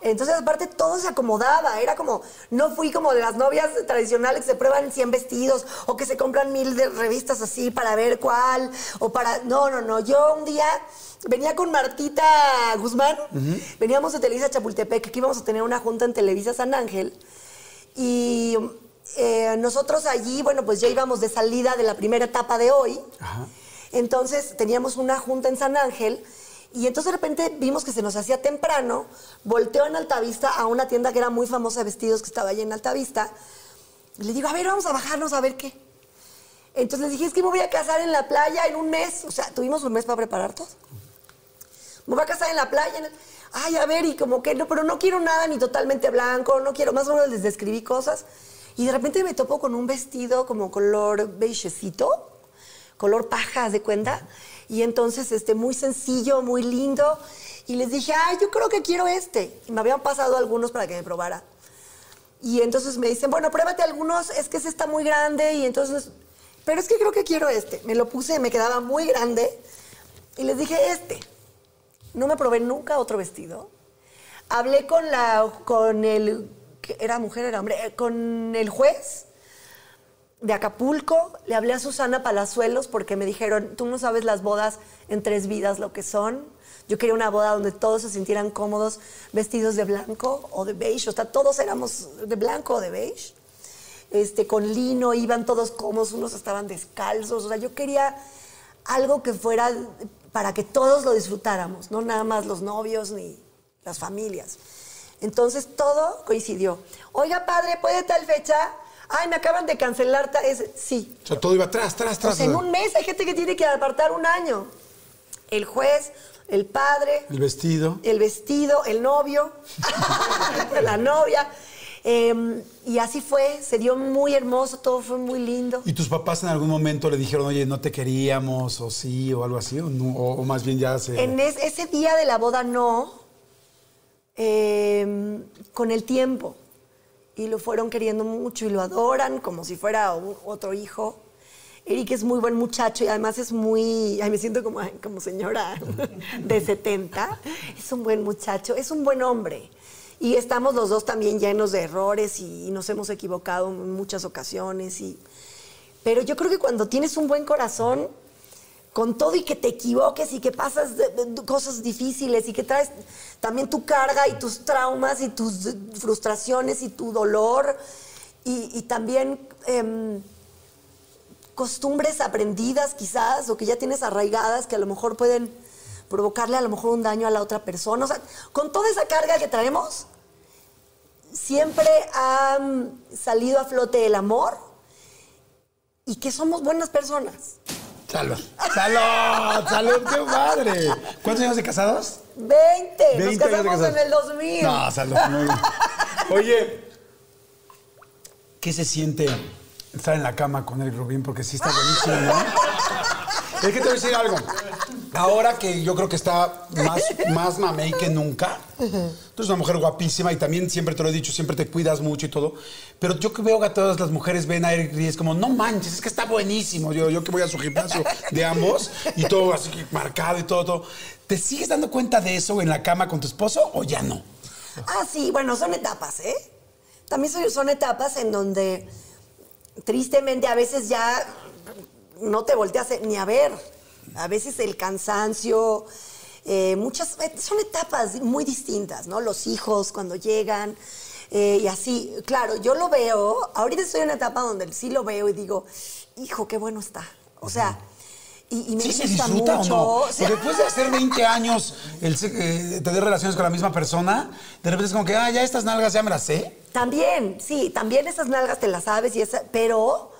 Entonces, aparte, todo se acomodaba. Era como, no fui como de las novias tradicionales que se prueban cien vestidos o que se compran mil de revistas así para ver cuál o para... No, no, no. Yo un día venía con Martita Guzmán. Uh-huh. Veníamos de Televisa Chapultepec, que íbamos a tener una junta en Televisa San Ángel. Y eh, nosotros allí, bueno, pues ya íbamos de salida de la primera etapa de hoy. Uh-huh. Entonces, teníamos una junta en San Ángel. Y entonces de repente vimos que se nos hacía temprano, volteó en Altavista a una tienda que era muy famosa de vestidos que estaba allí en Altavista. Y le digo, a ver, vamos a bajarnos a ver qué. Entonces le dije, es que me voy a casar en la playa en un mes. O sea, tuvimos un mes para preparar todo. Me voy a casar en la playa. En el... Ay, a ver, y como que no, pero no quiero nada ni totalmente blanco, no quiero, más o menos les describí cosas. Y de repente me topo con un vestido como color beigecito, color paja, de cuenta. Y entonces, este, muy sencillo, muy lindo. Y les dije, ay, yo creo que quiero este. Y me habían pasado algunos para que me probara. Y entonces me dicen, bueno, pruébate algunos, es que ese está muy grande. Y entonces, pero es que creo que quiero este. Me lo puse, me quedaba muy grande. Y les dije, este. No me probé nunca otro vestido. Hablé con la, con el, era mujer, era hombre, con el juez de Acapulco, le hablé a Susana Palazuelos porque me dijeron, tú no sabes las bodas en Tres Vidas lo que son. Yo quería una boda donde todos se sintieran cómodos, vestidos de blanco o de beige, o sea, todos éramos de blanco o de beige. Este, con lino, iban todos cómodos, unos estaban descalzos, o sea, yo quería algo que fuera para que todos lo disfrutáramos, no nada más los novios ni las familias. Entonces todo coincidió. Oiga, padre, ¿puede tal fecha? Ay, me acaban de cancelar. Ese. Sí. O sea, todo iba atrás, atrás, atrás. Pues en un mes hay gente que tiene que apartar un año. El juez, el padre. El vestido. El vestido, el novio, la novia. Eh, y así fue, se dio muy hermoso, todo fue muy lindo. ¿Y tus papás en algún momento le dijeron, oye, no te queríamos, o sí, o algo así? ¿O, no, o más bien ya se...? En es, ese día de la boda, no. Eh, con el tiempo. Y lo fueron queriendo mucho y lo adoran como si fuera un, otro hijo. Eric es muy buen muchacho y además es muy... Ay, me siento como, como señora de setenta. Es un buen muchacho, es un buen hombre. Y estamos los dos también llenos de errores y, y nos hemos equivocado en muchas ocasiones. Y, pero yo creo que cuando tienes un buen corazón, con todo y que te equivoques y que pasas de, de, cosas difíciles y que traes también tu carga y tus traumas y tus frustraciones y tu dolor y, y también eh, costumbres aprendidas quizás o que ya tienes arraigadas que a lo mejor pueden provocarle a lo mejor un daño a la otra persona. O sea, con toda esa carga que traemos, siempre ha salido a flote el amor y que somos buenas personas. ¡Salud! ¡Salud! ¡Salud! ¡Qué padre! ¿Cuántos años de casados? ¡Veinte! Nos casamos en el dos mil. No, salud. Muy bien. Oye, ¿qué se siente estar en la cama con Eric Rubin? Porque sí está buenísimo, ¿no? Es que te voy a decir algo. Ahora que yo creo que está más, más mamey que nunca. Tú eres una mujer guapísima y también siempre te lo he dicho, siempre te cuidas mucho y todo. Pero yo que veo que a todas las mujeres ven a Eric y es como, no manches, es que está buenísimo. Yo, yo que voy a su gimnasio de ambos y todo así marcado y todo, todo. ¿Te sigues dando cuenta de eso en la cama con tu esposo o ya no? Ah, sí, bueno, son etapas, ¿eh? También son etapas en donde tristemente a veces ya no te volteas ni a ver. A veces el cansancio, eh, muchas, son etapas muy distintas, ¿no? Los hijos cuando llegan eh, y así. Claro, yo lo veo, ahorita estoy en una etapa donde sí lo veo y digo, hijo, qué bueno está. O sea, y, y me gusta mucho. ¿Sí se disfruta o no? Porque después de hacer veinte años, el, eh, tener relaciones con la misma persona, de repente es como que, ah, ya estas nalgas ya me las sé. También, sí, también esas nalgas te las sabes, y esa, pero...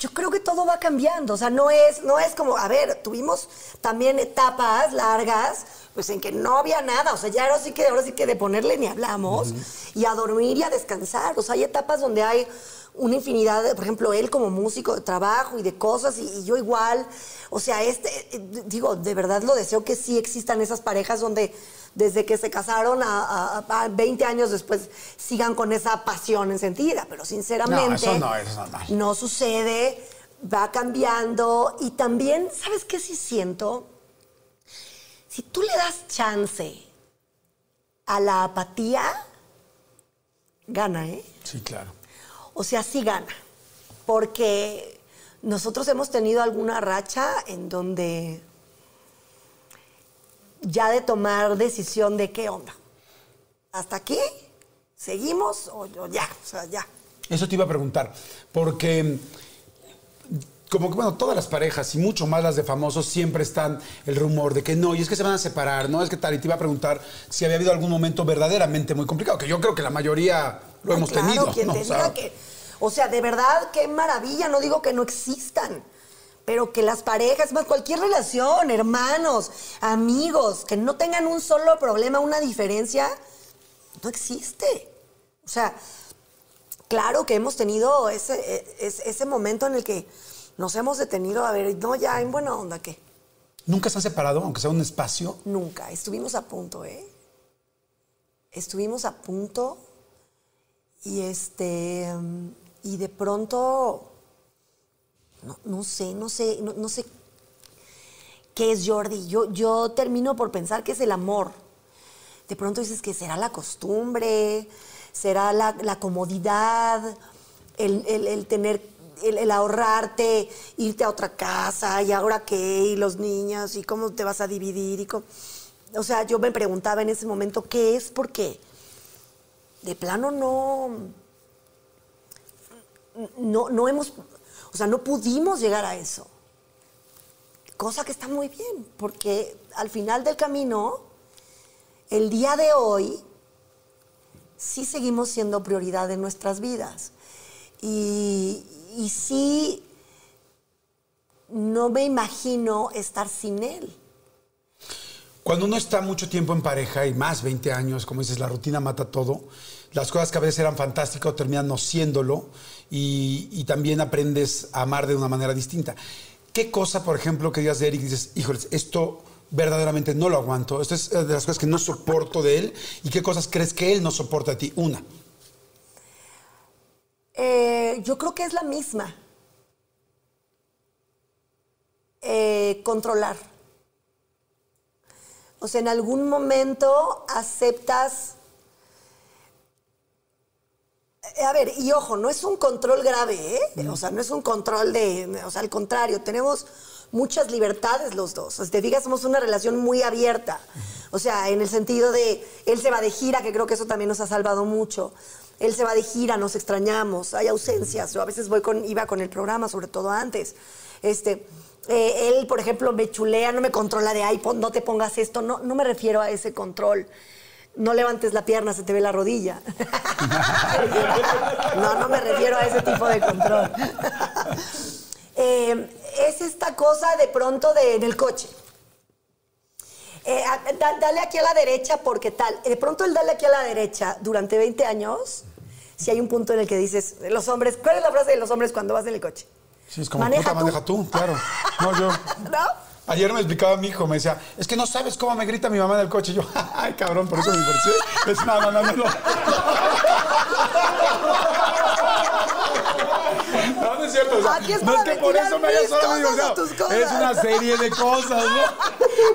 Yo creo que todo va cambiando, o sea, no es, no es como, a ver, tuvimos también etapas largas, pues en que no había nada, o sea, ya ahora sí que, ahora sí que de ponerle ni hablamos, uh-huh. y a dormir y a descansar, o sea, hay etapas donde hay una infinidad, de, por ejemplo, él como músico de trabajo y de cosas, y, y yo igual, o sea, este, digo, de verdad lo deseo que sí existan esas parejas donde desde que se casaron a, a, a veinte años después sigan con esa pasión encendida, pero sinceramente no, eso no, eso no. no sucede, va cambiando y también, ¿sabes qué sí siento? Si tú le das chance a la apatía, gana, ¿eh? Sí, claro. O sea, sí gana, porque nosotros hemos tenido alguna racha en donde... ya de tomar decisión de qué onda. ¿Hasta aquí? ¿Seguimos? O, o ya, o sea, ya. Eso te iba a preguntar, porque como que, bueno, todas las parejas y mucho más las de famosos siempre están el rumor de que no, y es que se van a separar, no, es que tal, y te iba a preguntar si había habido algún momento verdaderamente muy complicado, que yo creo que la mayoría lo hemos claro, tenido. Quien no, te o, sea... Diga que, o sea, de verdad, qué maravilla, no digo que no existan. Pero que las parejas, más cualquier relación, hermanos, amigos, que no tengan un solo problema, una diferencia, no existe. O sea, claro que hemos tenido ese, ese, ese momento en el que nos hemos detenido a ver, no, ya, en buena onda, ¿qué? ¿Nunca se han separado, aunque sea un espacio? Nunca, estuvimos a punto, ¿eh? Estuvimos a punto y, este, y de pronto... No, no sé, no sé, no, no sé qué es Jordi. Yo, yo termino por pensar que es el amor. De pronto dices que será la costumbre, será la, la comodidad, el, el, el tener, el, el ahorrarte, irte a otra casa, y ahora qué, y los niños, y cómo te vas a dividir. Y cómo... O sea, yo me preguntaba en ese momento qué es, porque de plano no, no, no hemos... O sea, no pudimos llegar a eso. Cosa que está muy bien, porque al final del camino, el día de hoy, sí seguimos siendo prioridad en nuestras vidas. Y, y sí, no me imagino estar sin él. Cuando uno está mucho tiempo en pareja, y más veinte años, como dices, la rutina mata todo, las cosas que a veces eran fantásticas terminan no siéndolo y, y también aprendes a amar de una manera distinta. ¿Qué cosa, por ejemplo, que digas de Eric y dices, híjoles, esto verdaderamente no lo aguanto, esto es de las cosas que no soporto de él, y qué cosas crees que él no soporta de ti? Una. Eh, yo creo que es la misma. Eh, controlar. O sea, en algún momento aceptas A ver, y ojo, no es un control grave, ¿eh? No. O sea, no es un control de... O sea, al contrario, tenemos muchas libertades los dos. O sea, si te fijas, somos una relación muy abierta. O sea, en el sentido de... Él se va de gira, que creo que eso también nos ha salvado mucho. Él se va de gira, nos extrañamos, hay ausencias. Yo a veces voy con, iba con el programa, sobre todo antes. Este... Eh, él, por ejemplo, me chulea, no me controla de ay, no te pongas esto. No, no me refiero a ese control. No levantes la pierna, se te ve la rodilla. No, no me refiero a ese tipo de control. eh, es esta cosa de pronto de, en el coche. Eh, da, dale aquí a la derecha porque tal. De pronto el dale aquí a la derecha durante veinte años, si hay un punto en el que dices, los hombres, ¿cuál es la frase de los hombres cuando vas en el coche? Sí, es como, maneja puta, tú. Maneja tú, claro. No, yo. ¿No? Ayer me explicaba a mi hijo, me decía, es que no sabes cómo me grita mi mamá en el coche. Y yo, ay, cabrón, por eso me divorcié. Es nada, mamá, no, no, no. No, es cierto. O sea, aquí es no es que por eso me haya solo divorciado. Es una serie de cosas, ¿no?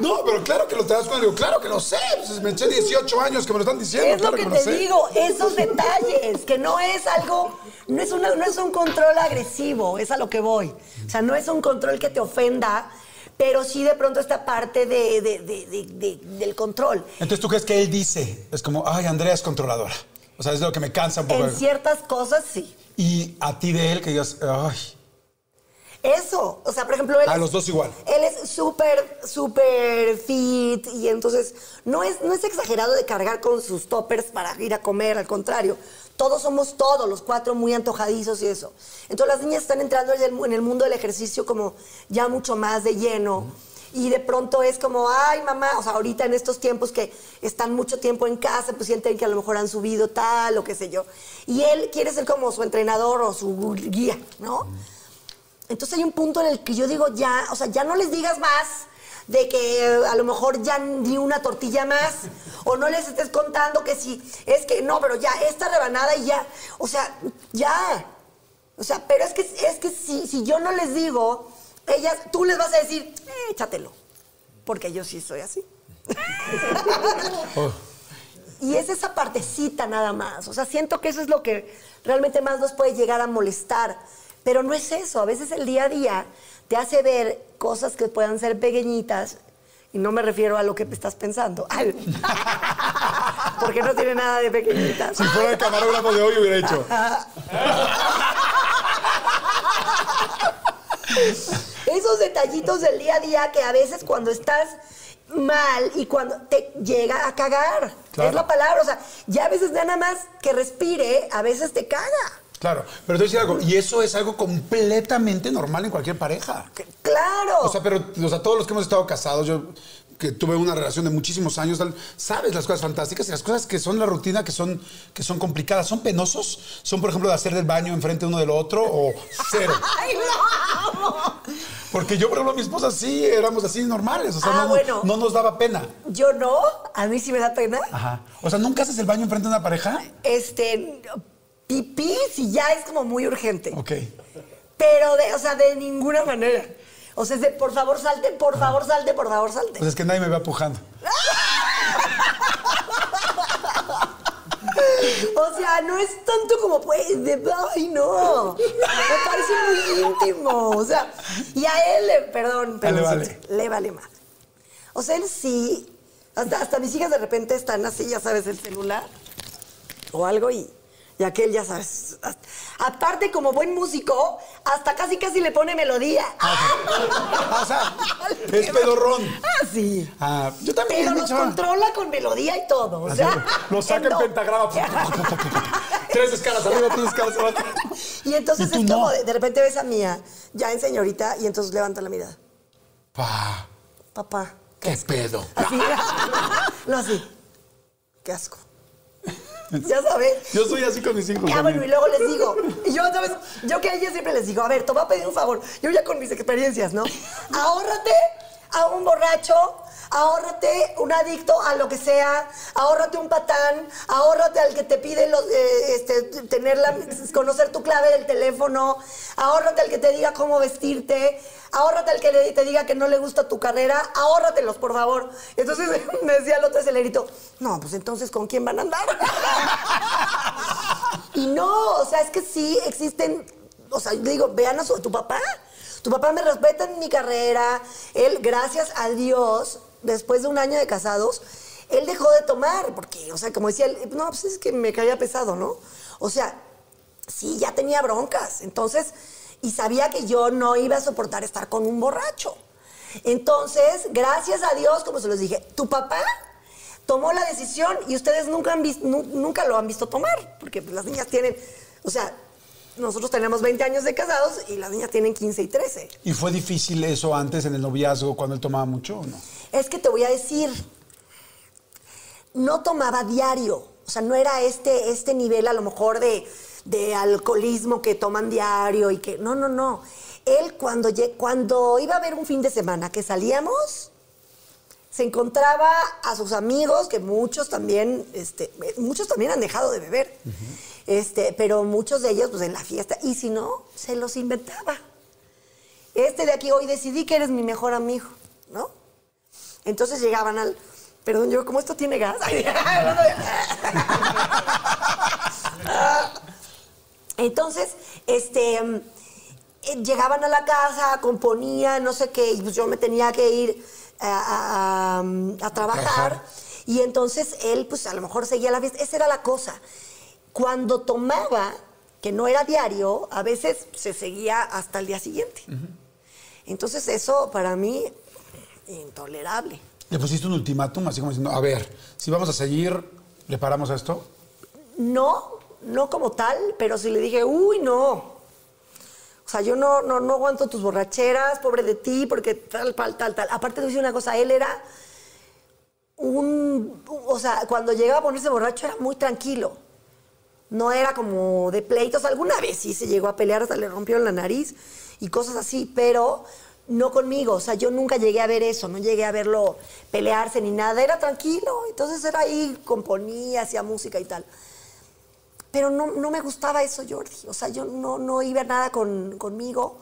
No, pero claro que lo te das cuenta. Digo, claro que lo sé. Pues me eché dieciocho años que me lo están diciendo. Es claro lo que, que te lo digo, sé. Esos detalles, que no es algo... No es, una, no es un control agresivo, es a lo que voy. O sea, no es un control que te ofenda, pero sí de pronto esta parte de, de, de, de, de, del control. Entonces, ¿tú crees que él dice? Es como, ay, Andrea es controladora. O sea, es lo que me cansa un poco. En ciertas cosas, sí. Y a ti de él que digas, ay. Eso. O sea, por ejemplo... Él a es, los dos igual. Él es súper, súper fit y entonces no es, no es exagerado de cargar con sus toppers para ir a comer, al contrario. Todos somos todos, los cuatro muy antojadizos y eso. Entonces las niñas están entrando en el mundo del ejercicio como ya mucho más de lleno. Y de pronto es como, ay, mamá, o sea, ahorita en estos tiempos que están mucho tiempo en casa, pues sienten que a lo mejor han subido tal o qué sé yo. Y él quiere ser como su entrenador o su guía, ¿no? Entonces hay un punto en el que yo digo ya, o sea, ya no les digas más de que a lo mejor ya ni una tortilla más, o no les estés contando que sí, es que no, pero ya, esta rebanada y ya, o sea, ya, o sea, pero es que, es que si, si yo no les digo, ellas, tú les vas a decir, eh, échatelo, porque yo sí soy así. Oh. Y es esa partecita nada más, o sea, siento que eso es lo que realmente más nos puede llegar a molestar, pero no es eso, a veces el día a día te hace ver cosas que puedan ser pequeñitas, y no me refiero a lo que estás pensando, ay, porque no tiene nada de pequeñitas. Si fuera el camarógrafo de hoy hubiera hecho. Esos detallitos del día a día que a veces cuando estás mal y cuando te llega a cagar, claro. Es la palabra, o sea, ya a veces nada más que respire, a veces te caga. Claro, pero te voy a decir algo, y eso es algo completamente normal en cualquier pareja. ¡Claro! O sea, pero o sea, todos los que hemos estado casados, yo que tuve una relación de muchísimos años, sabes las cosas fantásticas y las cosas que son la rutina, que son, que son complicadas, son penosos, son, por ejemplo, de hacer del baño enfrente uno del otro o cero. ¡Ay, lo amo! Porque yo, por ejemplo, mi esposa sí, éramos así normales, o sea, ah, no, bueno. no nos daba pena. ¿Yo no? ¿A mí sí me da pena? Ajá. O sea, ¿nunca haces el baño enfrente de una pareja? Este... Pipí, si ya es como muy urgente. Ok. Pero, de, o sea, de ninguna manera. O sea, es de, por favor, salte, por favor, salte, por favor, salte. Pues es que nadie me va pujando. O sea, no es tanto como, pues, de, ay, no. Me parece muy íntimo. O sea, y a él, perdón, pero le vale. le vale más. O sea, él sí. Hasta, hasta mis hijas de repente están así, ya sabes, el celular o algo y... Y aquel, ya sabes, hasta, aparte como buen músico, hasta casi casi le pone melodía. Ah, o sea, es pedorrón. Ah, sí. Ah, yo también. Pero los controla con melodía y todo. O sea, lo saca en pentagrama. Tres escalas arriba, tres escalas abajo. Y entonces es como, de repente ves a Mía, ya en señorita, y entonces levanta la mirada. Pa. Papá. ¿Qué pedo? Así. No, así. Qué asco. Ya sabes. Yo soy así con mis hijos. Ah, bueno, y luego les digo. Y yo, ¿sabes? Yo que a ellos siempre les digo, a ver, te voy a pedir un favor. Yo ya con mis experiencias, ¿no? Ahórrate a un borracho, ahórrate un adicto a lo que sea, ahórrate un patán, ahórrate al que te pide los, eh, este, tener la, conocer tu clave del teléfono, ahórrate al que te diga cómo vestirte, ahórrate al que le, te diga que no le gusta tu carrera, ahórratelos, por favor. Entonces me decía el otro acelerito, no, pues entonces, ¿con quién van a andar? Y no, o sea, es que sí existen... O sea, digo, vean a, su, a tu papá. Tu papá me respeta en mi carrera. Él, gracias a Dios, después de un año de casados, él dejó de tomar. Porque, o sea, como decía él, no, pues es que me caía pesado, ¿no? O sea, sí, ya tenía broncas. Entonces, y sabía que yo no iba a soportar estar con un borracho. Entonces, gracias a Dios, como se los dije, tu papá tomó la decisión y ustedes nunca, han visto, nu nunca lo han visto tomar. Porque pues, las niñas tienen, o sea... Nosotros tenemos veinte años de casados y las niñas tienen quince y trece. ¿Y fue difícil eso antes en el noviazgo cuando él tomaba mucho o no? Es que te voy a decir, no tomaba diario. O sea, no era este, este nivel a lo mejor de, de alcoholismo que toman diario y que... No, no, no. Él cuando, cuando iba a ver un fin de semana que salíamos, se encontraba a sus amigos, que muchos también, este, muchos también han dejado de beber. Uh-huh. Este, pero muchos de ellos, pues, en la fiesta. Y si no, se los inventaba. Este de aquí, hoy decidí que eres mi mejor amigo, ¿no? Entonces llegaban al... Perdón, yo, ¿cómo esto tiene gas? Entonces, este... Llegaban a la casa, componían, no sé qué. Y pues yo me tenía que ir a, a, a trabajar. Ajá. Y entonces él, pues, a lo mejor seguía la fiesta. Esa era la cosa. Cuando tomaba, que no era diario, a veces se seguía hasta el día siguiente. Uh-huh. Entonces eso para mí, intolerable. ¿Le pusiste un ultimátum así como diciendo, a ver, si vamos a seguir, le paramos a esto? No, no como tal, pero sí le dije, uy, no. O sea, yo no, no, no aguanto tus borracheras, pobre de ti, porque tal, tal, tal, tal. Aparte te voy a decir una cosa, él era un... O sea, cuando llegaba a ponerse borracho era muy tranquilo. No era como de pleitos. Alguna vez sí se llegó a pelear, hasta le rompieron la nariz y cosas así, pero no conmigo. O sea, yo nunca llegué a ver eso, no llegué a verlo pelearse ni nada. Era tranquilo, entonces era ahí, componía, hacía música y tal. Pero no, no me gustaba eso, Jordi. O sea, yo no, no iba a nada con, conmigo.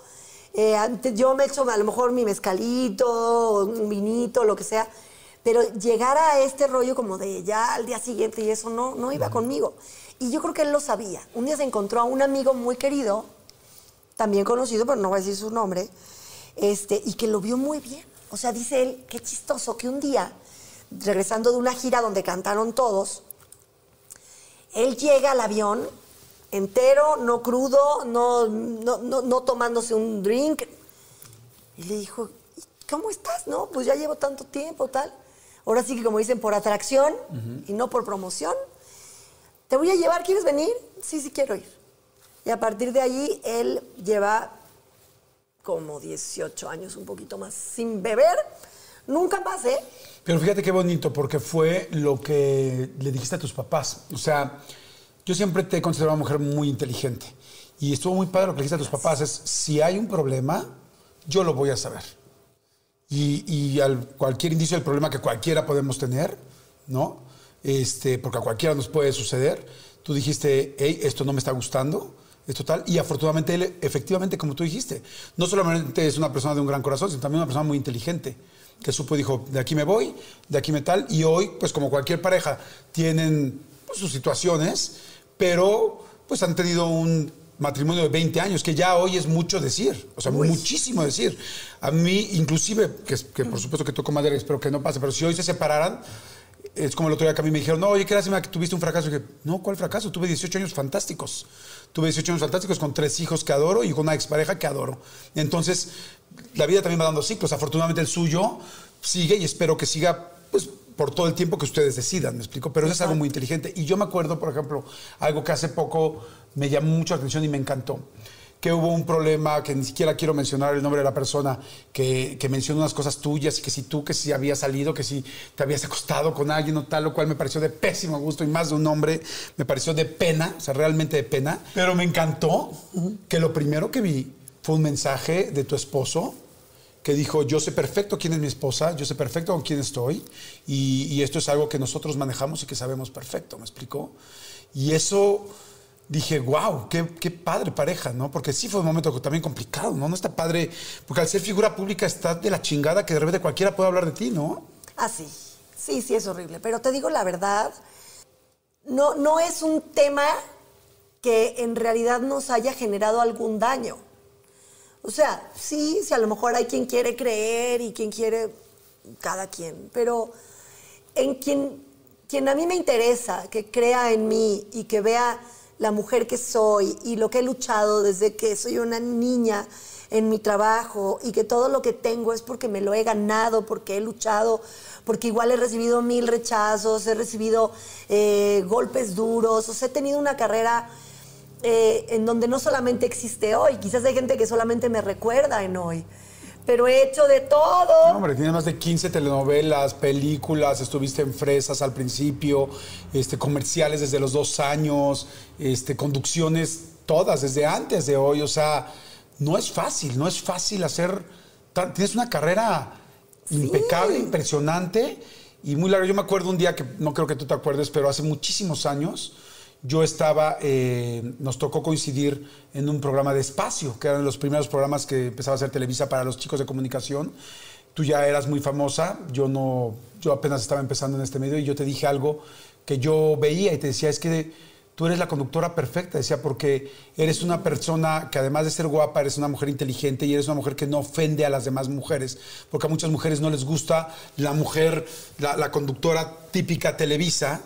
Eh, antes yo me echo a lo mejor mi mezcalito, un vinito, lo que sea, pero llegar a este rollo como de ya al día siguiente y eso no, no iba conmigo. Y yo creo que él lo sabía. Un día se encontró a un amigo muy querido, también conocido, pero no voy a decir su nombre, este, y que lo vio muy bien. O sea, dice él, qué chistoso que un día, regresando de una gira donde cantaron todos, él llega al avión entero, no crudo, no, no, no, no tomándose un drink. Y le dijo, ¿cómo estás? No, pues ya llevo tanto tiempo, tal. Ahora sí que como dicen, por atracción uh-huh. y no por promoción. Te voy a llevar, ¿quieres venir? Sí, sí quiero ir. Y a partir de allí, él lleva como dieciocho años, un poquito más, sin beber. Nunca más, ¿eh? Pero fíjate qué bonito, porque fue lo que le dijiste a tus papás. O sea, yo siempre te he considerado una mujer muy inteligente. Y estuvo muy padre lo que le dijiste a tus papás. Es, si hay un problema, yo lo voy a saber. Y, y al cualquier indicio del problema que cualquiera podemos tener, ¿no? Este, porque a cualquiera nos puede suceder. Tú dijiste, hey, esto no me está gustando, esto tal. Y afortunadamente él, efectivamente, como tú dijiste, no solamente es una persona de un gran corazón, sino también una persona muy inteligente, que supo y dijo, de aquí me voy, de aquí me tal. Y hoy, pues como cualquier pareja, tienen pues, sus situaciones, pero pues han tenido un matrimonio de veinte años, que ya hoy es mucho decir, o sea, Uy. muchísimo decir. A mí, inclusive, que, que por supuesto que toco madera, espero que no pase, pero si hoy se separaran, es como el otro día que a mí me dijeron, no, oye, qué lástima que tuviste un fracaso. Y dije, no, ¿cuál fracaso? Tuve dieciocho años fantásticos. Tuve dieciocho años fantásticos con tres hijos que adoro y con una expareja que adoro. Entonces, la vida también va dando ciclos. Afortunadamente el suyo sigue y espero que siga, pues, por todo el tiempo que ustedes decidan, ¿me explico? Pero eso es algo muy inteligente. Y yo me acuerdo, por ejemplo, algo que hace poco me llamó mucho la atención y me encantó. Que hubo un problema, que ni siquiera quiero mencionar el nombre de la persona, que, que mencionó unas cosas tuyas, que si tú, que si habías salido, que si te habías acostado con alguien o tal, lo cual me pareció de pésimo gusto y más de un hombre, me pareció de pena, o sea, realmente de pena. Pero me encantó que lo primero que vi fue un mensaje de tu esposo que dijo, yo sé perfecto quién es mi esposa, yo sé perfecto con quién estoy y, y esto es algo que nosotros manejamos y que sabemos perfecto, ¿me explicó? Y eso... Dije, wow, qué, qué padre pareja, ¿no? Porque sí fue un momento también complicado, ¿no? No está padre, porque al ser figura pública está de la chingada que de repente cualquiera puede hablar de ti, ¿no? Ah, sí. Sí, sí, es horrible. Pero te digo la verdad, no, no es un tema que en realidad nos haya generado algún daño. O sea, sí, sí, a lo mejor hay quien quiere creer y quien quiere, cada quien, pero en quien, quien a mí me interesa, que crea en mí y que vea la mujer que soy y lo que he luchado desde que soy una niña en mi trabajo y que todo lo que tengo es porque me lo he ganado, porque he luchado, porque igual he recibido mil rechazos, he recibido eh, golpes duros, o sea, he tenido una carrera eh, en donde no solamente existe hoy, quizás hay gente que solamente me recuerda en hoy, pero he hecho de todo. No, hombre, tienes más de quince telenovelas, películas, estuviste en Fresas al principio, este, comerciales desde los dos años, este, conducciones todas desde antes de hoy, o sea, no es fácil, no es fácil hacer... Tienes una carrera impecable, sí, impresionante y muy larga. Yo me acuerdo un día, que no creo que tú te acuerdes, pero hace muchísimos años yo estaba... Eh, nos tocó coincidir en un programa de espacio, que eran los primeros programas que empezaba a hacer Televisa para los chicos de comunicación. Tú ya eras muy famosa, yo, no, yo apenas estaba empezando en este medio y yo te dije algo que yo veía y te decía, es que... tú eres la conductora perfecta, decía, porque eres una persona que además de ser guapa, eres una mujer inteligente y eres una mujer que no ofende a las demás mujeres, porque a muchas mujeres no les gusta la mujer, la, la conductora típica Televisa,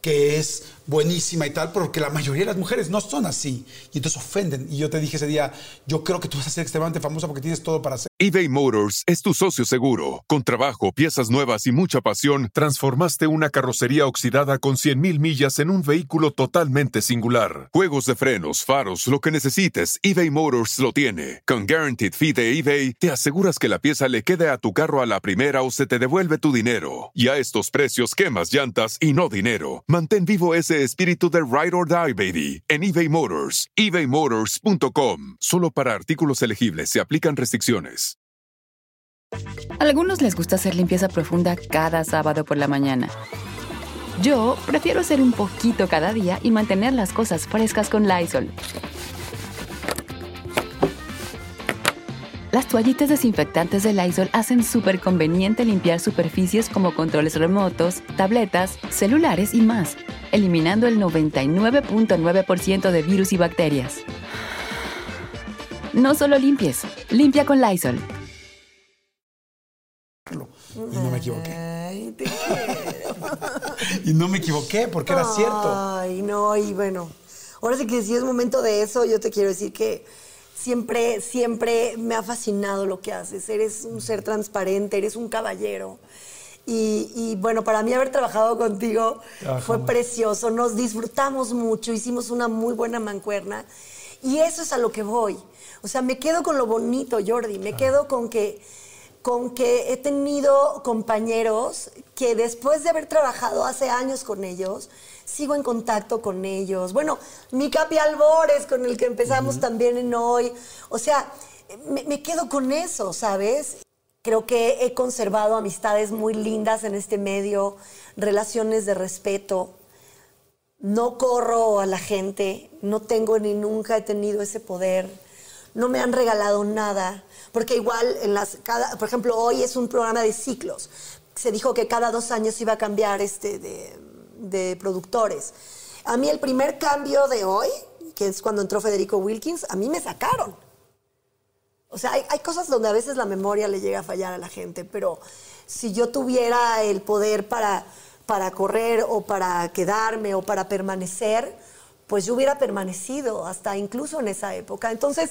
que es buenísima y tal, porque la mayoría de las mujeres no son así y entonces ofenden. Y yo te dije ese día, yo creo que tú vas a ser extremadamente famosa porque tienes todo para hacer. eBay Motors es tu socio seguro. Con trabajo, piezas nuevas y mucha pasión, transformaste una carrocería oxidada con cien mil millas en un vehículo totalmente singular. Juegos de frenos, faros, lo que necesites, eBay Motors lo tiene. Con Guaranteed Fee de eBay, te aseguras que la pieza le quede a tu carro a la primera o se te devuelve tu dinero. Y a estos precios, quemas llantas y no dinero. Mantén vivo ese espíritu de Ride or Die, baby, en eBay Motors, e bay motors punto com. Solo para artículos elegibles se aplican restricciones. Algunos les gusta hacer limpieza profunda cada sábado por la mañana. Yo prefiero hacer un poquito cada día y mantener las cosas frescas con Lysol. Las toallitas desinfectantes de Lysol hacen súper conveniente limpiar superficies como controles remotos, tabletas, celulares y más, eliminando el noventa y nueve punto nueve por ciento de virus y bacterias. No solo limpies, limpia con Lysol. Y no me equivoqué. Ay, te quiero. Y no me equivoqué porque era cierto. Ay, no, y bueno, ahora sí que si es momento de eso, yo te quiero decir que Siempre, siempre me ha fascinado lo que haces. Eres un ser transparente, eres un caballero. Y, y bueno, para mí haber trabajado contigo Ajá. fue precioso. Nos disfrutamos mucho, hicimos una muy buena mancuerna. Y eso es a lo que voy. O sea, me quedo con lo bonito, Jordi. Me Ajá. quedo con que, con que he tenido compañeros que después de haber trabajado hace años con ellos... sigo en contacto con ellos. Bueno, mi Capi Albores, con el que empezamos uh-huh. también en hoy. O sea, me, me quedo con eso, ¿sabes? Creo que he conservado amistades muy lindas en este medio, relaciones de respeto. No corro a la gente, no tengo ni nunca he tenido ese poder. No me han regalado nada. Porque igual, en las cada, por ejemplo, hoy es un programa de ciclos. Se dijo que cada dos años iba a cambiar este de... de productores. A mí el primer cambio de hoy, que es cuando entró Federico Wilkins, a mí me sacaron. O sea, hay, hay cosas donde a veces la memoria le llega a fallar a la gente, pero si yo tuviera el poder para, para correr o para quedarme o para permanecer, pues yo hubiera permanecido hasta incluso en esa época. Entonces,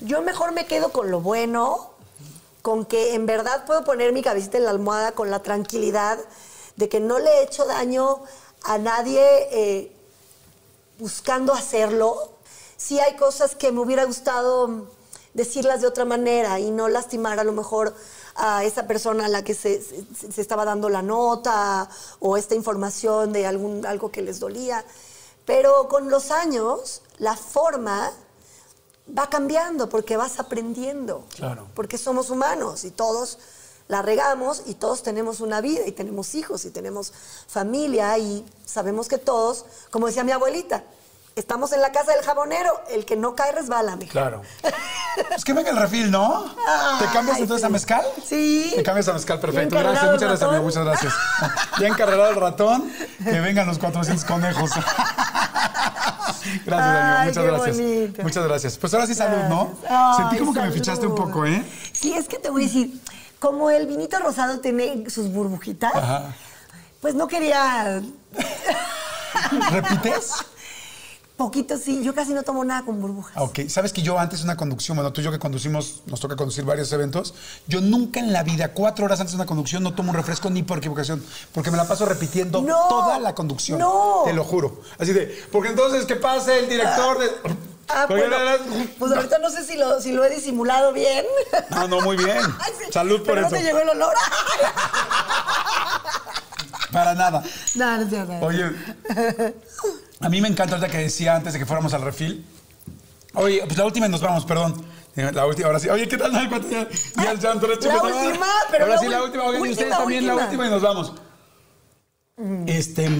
yo mejor me quedo con lo bueno, con que en verdad puedo poner mi cabecita en la almohada con la tranquilidad de que no le he hecho daño a nadie eh, buscando hacerlo. Sí hay cosas que me hubiera gustado decirlas de otra manera y no lastimar a lo mejor a esa persona a la que se, se, se estaba dando la nota o esta información de algún, algo que les dolía. Pero con los años la forma va cambiando porque vas aprendiendo. Claro. Porque somos humanos y todos... la regamos y todos tenemos una vida y tenemos hijos y tenemos familia y sabemos que todos, como decía mi abuelita, estamos en la casa del jabonero, el que no cae resbala, mija. Claro. Pues que venga el refil, ¿no? Ah, ¿te cambias ay, entonces sí. a mezcal? Sí. ¿Te cambias a mezcal? Perfecto. Gracias, muchas gracias, amigo, muchas gracias. Ya encarrerado el ratón, que vengan los cuatrocientos conejos. Gracias, amigo. Muchas qué gracias. Bonito. Muchas gracias. Pues ahora sí, salud, ¿no? Ay, sentí como salud. Que me fichaste un poco, ¿eh? Sí, es que te voy a decir, como el vinito rosado tiene sus burbujitas, ajá, pues no quería... ¿Repites? Poquito, sí. Yo casi no tomo nada con burbujas. Ok. Sabes que yo antes una conducción, bueno, tú y yo que conducimos, nos toca conducir varios eventos, yo nunca en la vida, cuatro horas antes de una conducción, no tomo un refresco ni por equivocación, porque me la paso repitiendo no, toda la conducción. No. Te lo juro. Así de, porque entonces que pase el director de... Ah, pues, pues ahorita no sé si lo, si lo he disimulado bien. No, no, muy bien. Sí, salud por pero eso. ¿No te llegó el olor? Para nada. No, no, no, no. Oye, a mí me encanta ahorita que decía antes de que fuéramos al refil. Oye, pues la última nos vamos, perdón. La última, ahora sí. Oye, ¿qué tal? Ya, ya, ya, no, chico, la última, pero ahora la sí, la última. Oigan, y ustedes también última. La última y nos vamos. Mm. Este...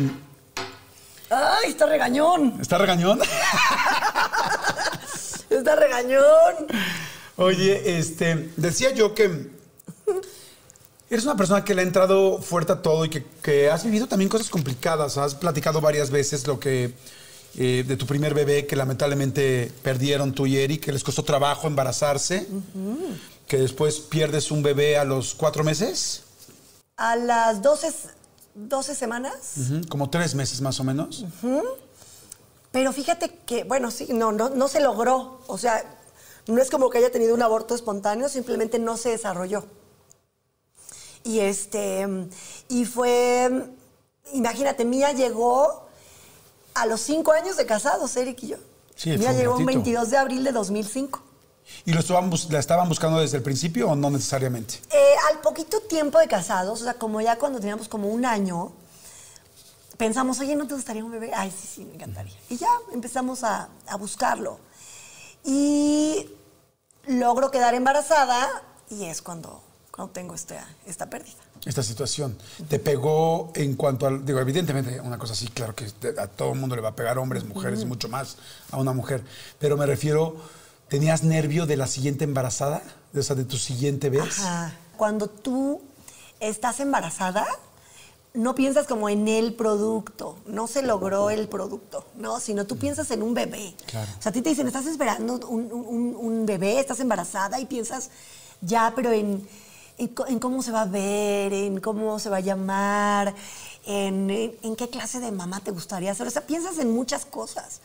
¡Ay, está regañón! ¿Está regañón? ¡Está regañón! Oye, este, decía yo que eres una persona que le ha entrado fuerte a todo y que, que has vivido también cosas complicadas. Has platicado varias veces lo que eh, de tu primer bebé que lamentablemente perdieron tú y Eric, que les costó trabajo embarazarse, uh-huh, que después pierdes un bebé a los cuatro meses. A las doce... doce semanas. Uh-huh. Como tres meses más o menos. Uh-huh. Pero fíjate que, bueno, sí, no, no, no se logró. O sea, no es como que haya tenido un aborto espontáneo, simplemente no se desarrolló. Y este, y fue, imagínate, Mía llegó a los cinco años de casados, Eric y yo. Sí, Mía llegó un veintidós de abril de dos mil cinco. ¿Y lo estaban, la estaban buscando desde el principio o no necesariamente? Eh, al poquito tiempo de casados, o sea, como ya cuando teníamos como un año, pensamos, oye, ¿no te gustaría un bebé? Ay, sí, sí, me encantaría. Y ya empezamos a, a buscarlo. Y logro quedar embarazada y es cuando, cuando tengo esta, esta pérdida. Esta situación. ¿Te pegó en cuanto al...? Digo, evidentemente una cosa así, claro que a todo el mundo le va a pegar, hombres, mujeres, mm, y mucho más a una mujer. Pero me refiero... ¿Tenías nervio de la siguiente embarazada? O sea, de tu siguiente vez. Ajá. Cuando tú estás embarazada, no piensas como en el producto. No se logró el producto, ¿no? Sino tú piensas en un bebé. Claro. O sea, a ti te dicen, estás esperando un, un, un bebé, estás embarazada y piensas ya, pero en, en, en cómo se va a ver, en cómo se va a llamar, en, en, en qué clase de mamá te gustaría ser. O sea, piensas en muchas cosas.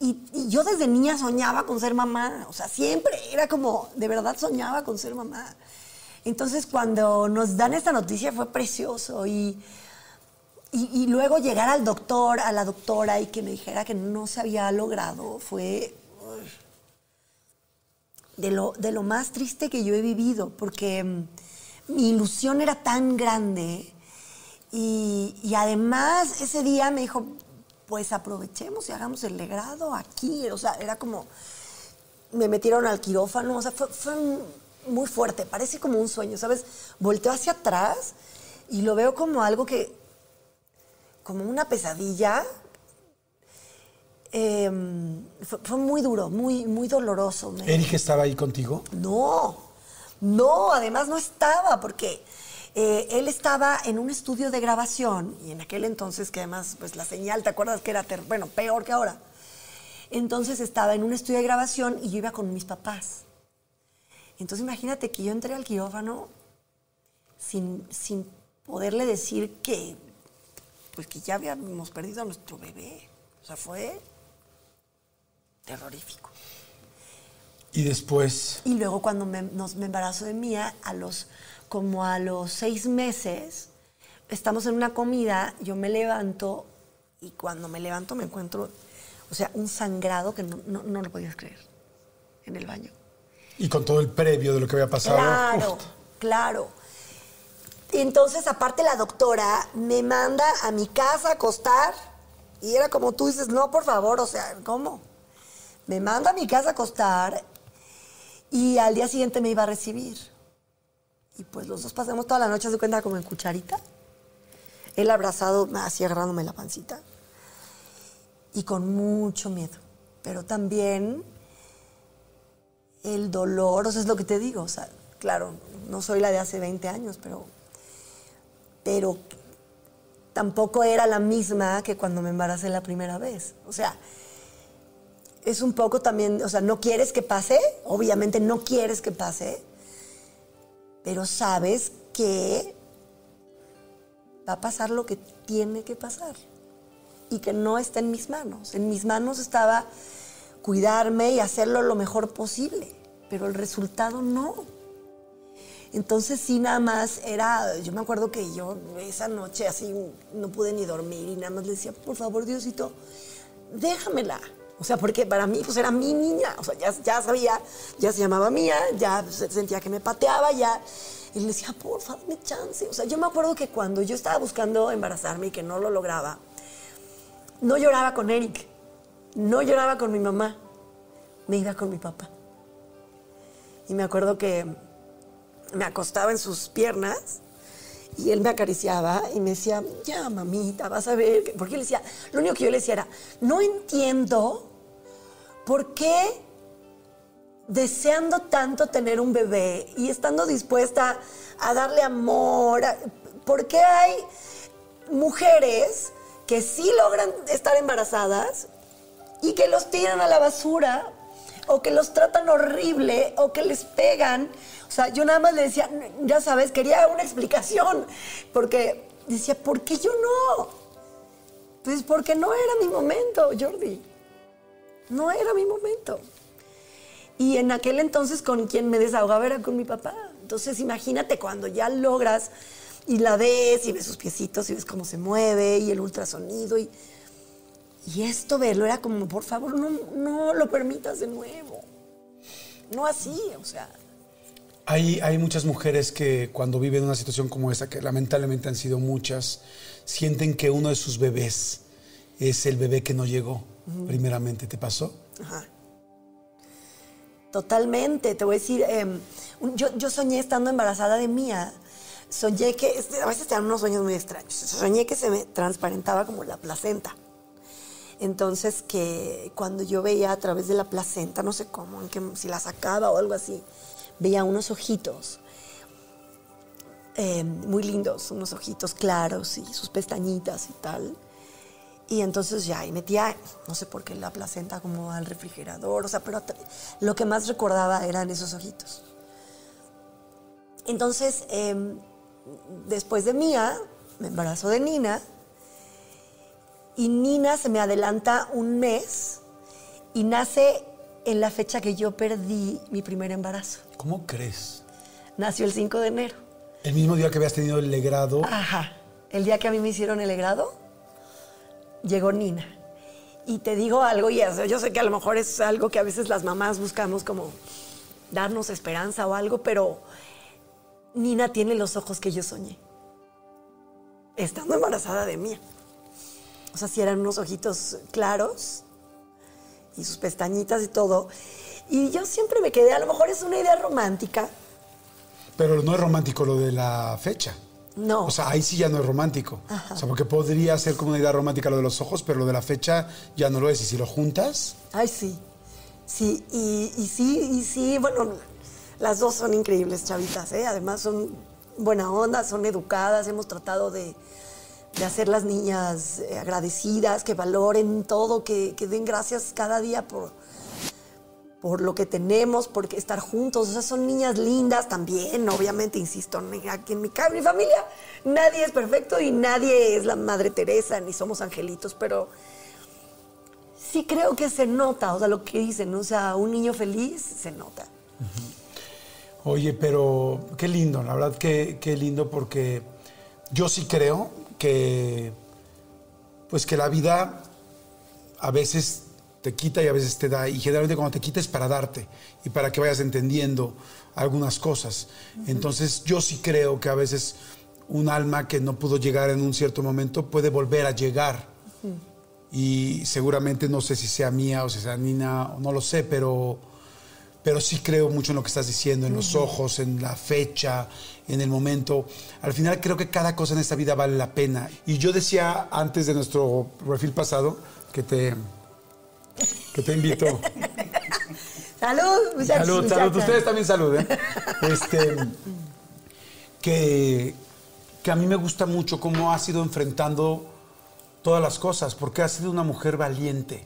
Y, y yo desde niña soñaba con ser mamá. O sea, siempre era como... De verdad soñaba con ser mamá. Entonces, cuando nos dan esta noticia fue precioso. Y, y, y luego llegar al doctor, a la doctora, y que me dijera que no se había logrado, fue... De lo, de lo más triste que yo he vivido. Porque mi ilusión era tan grande. Y, y además, ese día me dijo... pues aprovechemos y hagamos el legrado aquí. O sea, era como... Me metieron al quirófano. O sea, fue, fue muy fuerte. Parece como un sueño, ¿sabes? Volteo hacia atrás y lo veo como algo que... Como una pesadilla. Eh, fue, fue muy duro, muy, muy doloroso. ¿Eric estaba ahí contigo? No. No, además no estaba porque... Eh, él estaba en un estudio de grabación y en aquel entonces que además pues la señal, ¿te acuerdas que era ter bueno, peor que ahora? Entonces estaba en un estudio de grabación y yo iba con mis papás. Entonces imagínate que yo entré al quirófano sin, sin poderle decir que pues que ya habíamos perdido a nuestro bebé. O sea, fue terrorífico. Y después... Y luego cuando me, nos, me embarazo de Mía a los... Como a los seis meses, estamos en una comida, yo me levanto y cuando me levanto me encuentro, o sea, un sangrado que no, no, no lo podías creer en el baño. Y con todo el previo de lo que había pasado. Claro, uf, claro. Entonces, aparte la doctora me manda a mi casa a acostar y era como tú dices, no, por favor, o sea, ¿cómo? Me manda a mi casa a acostar y al día siguiente me iba a recibir. Y pues los dos pasamos toda la noche, se cuenta, como en cucharita. Él abrazado, así agarrándome la pancita. Y con mucho miedo. Pero también el dolor, o sea, es lo que te digo. O sea, claro, no soy la de hace veinte años, pero... Pero tampoco era la misma que cuando me embaracé la primera vez. O sea, es un poco también, o sea, no quieres que pase, obviamente no quieres que pase, pero sabes que va a pasar lo que tiene que pasar y que no está en mis manos. En mis manos estaba cuidarme y hacerlo lo mejor posible, pero el resultado no. Entonces sí, nada más era, yo me acuerdo que yo esa noche así no pude ni dormir y nada más le decía, por favor, Diosito, déjamela. O sea, porque para mí pues era mi niña, o sea, ya, ya sabía, ya se llamaba mía, ya sentía que me pateaba, ya... Y le decía, por favor, dame chance. O sea, yo me acuerdo que cuando yo estaba buscando embarazarme y que no lo lograba, no lloraba con Eric, no lloraba con mi mamá, me iba con mi papá. Y me acuerdo que me acostaba en sus piernas y él me acariciaba y me decía, ya, mamita, vas a ver. Porque él decía, lo único que yo le decía era, no entiendo por qué deseando tanto tener un bebé y estando dispuesta a darle amor, ¿por qué hay mujeres que sí logran estar embarazadas y que los tiran a la basura o que los tratan horrible o que les pegan? O sea, yo nada más le decía, ya sabes, quería una explicación, porque decía, ¿por qué yo no? Pues porque no era mi momento, Jordi. No era mi momento. Y en aquel entonces con quien me desahogaba era con mi papá. Entonces imagínate cuando ya logras y la ves y ves sus piecitos y ves cómo se mueve y el ultrasonido. Y, y esto verlo era como, por favor, no, no lo permitas de nuevo. No así, o sea. Hay, hay muchas mujeres que cuando viven una situación como esta, que lamentablemente han sido muchas, sienten que uno de sus bebés es el bebé que no llegó. Uh-huh. Primeramente, ¿te pasó? Ajá. Totalmente, te voy a decir, eh, yo, yo soñé estando embarazada de Mía, soñé que, a veces te dan unos sueños muy extraños, soñé que se me transparentaba como la placenta. Entonces que cuando yo veía a través de la placenta, no sé cómo, en que, si la sacaba o algo así, veía unos ojitos eh, muy lindos, unos ojitos claros y sus pestañitas y tal. Y entonces ya, y metía, no sé por qué, la placenta como al refrigerador, o sea, pero lo que más recordaba eran esos ojitos. Entonces, eh, después de Mía, me embarazo de Nina, y Nina se me adelanta un mes, y nace en la fecha que yo perdí mi primer embarazo. ¿Cómo crees? Nació el cinco de enero. ¿El mismo día que habías tenido el legrado? Ajá, el día que a mí me hicieron el legrado. Llegó Nina. Y te digo algo, y eso, yo sé que a lo mejor es algo que a veces las mamás buscamos como darnos esperanza o algo, pero Nina tiene los ojos que yo soñé. Estando embarazada de Mía. O sea, sí eran unos ojitos claros y sus pestañitas y todo. Y yo siempre me quedé, a lo mejor es una idea romántica. Pero no es romántico lo de la fecha. No. O sea, ahí sí ya no es romántico. Ajá. O sea, porque podría ser como una idea romántica lo de los ojos, pero lo de la fecha ya no lo es. ¿Y si lo juntas? Ay, sí. Sí, y, y sí, y sí. Bueno, las dos son increíbles, chavitas, ¿eh? Además son buena onda, son educadas. Hemos tratado de, de hacer las niñas agradecidas, que valoren todo, que, que den gracias cada día por, por lo que tenemos, por estar juntos. O sea, son niñas lindas también, obviamente, insisto, aquí en mi, en mi familia nadie es perfecto y nadie es la Madre Teresa, ni somos angelitos, pero sí creo que se nota, o sea, lo que dicen, o sea, un niño feliz se nota. Uh-huh. Oye, pero qué lindo, la verdad, qué, qué lindo, porque yo sí creo que, pues que la vida a veces te quita y a veces te da, y generalmente cuando te quita es para darte y para que vayas entendiendo algunas cosas. Uh-huh. Entonces yo sí creo que a veces un alma que no pudo llegar en un cierto momento puede volver a llegar. Uh-huh. Y seguramente, no sé si sea Mía o si sea Nina, no lo sé, pero, pero sí creo mucho en lo que estás diciendo, en uh-huh. los ojos, en la fecha, en el momento. Al final creo que cada cosa en esta vida vale la pena. Y yo decía antes de nuestro perfil pasado que te... que te invito. Salud, muchachos. Salud, muchacha. Salud. Ustedes también salud, ¿eh? Este, que, que a mí me gusta mucho cómo has ido enfrentando todas las cosas, porque has sido una mujer valiente,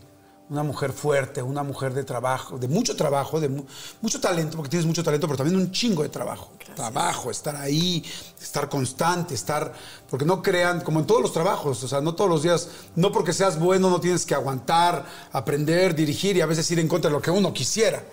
una mujer fuerte, una mujer de trabajo, de mucho trabajo, de mu mucho talento, porque tienes mucho talento, pero también un chingo de trabajo. Gracias. Trabajo, estar ahí, estar constante, estar... Porque no crean, como en todos los trabajos, o sea, no todos los días, no porque seas bueno no tienes que aguantar, aprender, dirigir y a veces ir en contra de lo que uno quisiera,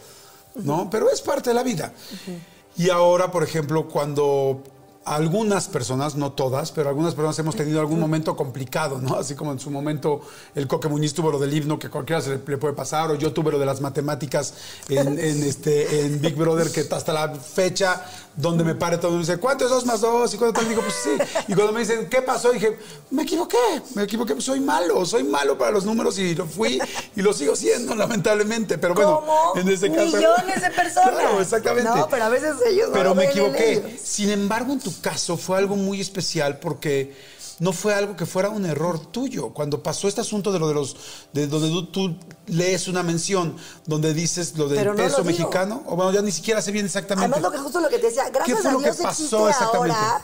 ¿no? Uh-huh. Pero es parte de la vida. Uh-huh. Y ahora, por ejemplo, cuando... Algunas personas, no todas, pero algunas personas hemos tenido algún momento complicado, ¿no? Así como en su momento el Coque Muñiz tuvo lo del himno, que cualquiera se le puede pasar, o yo tuve lo de las matemáticas en, en, este, en Big Brother, que hasta la fecha donde me pare todo me dice, ¿cuánto es dos más dos? Y cuando tal, digo, pues sí. Y cuando me dicen, ¿qué pasó? Y dije, me equivoqué, me equivoqué, pues soy malo, soy malo para los números y lo fui y lo sigo siendo, lamentablemente. Pero bueno, ¿cómo? En ese caso... Millones de personas. Claro, exactamente. No, pero a veces ellos... Pero no me equivoqué. Sin embargo, en tu caso fue algo muy especial porque no fue algo que fuera un error tuyo. Cuando pasó este asunto de lo de los de donde tú, tú lees una mención donde dices lo del no peso mexicano, o bueno, ya ni siquiera sé bien exactamente. Además, lo que justo lo que te decía, gracias a Dios existe pasó exactamente ahora.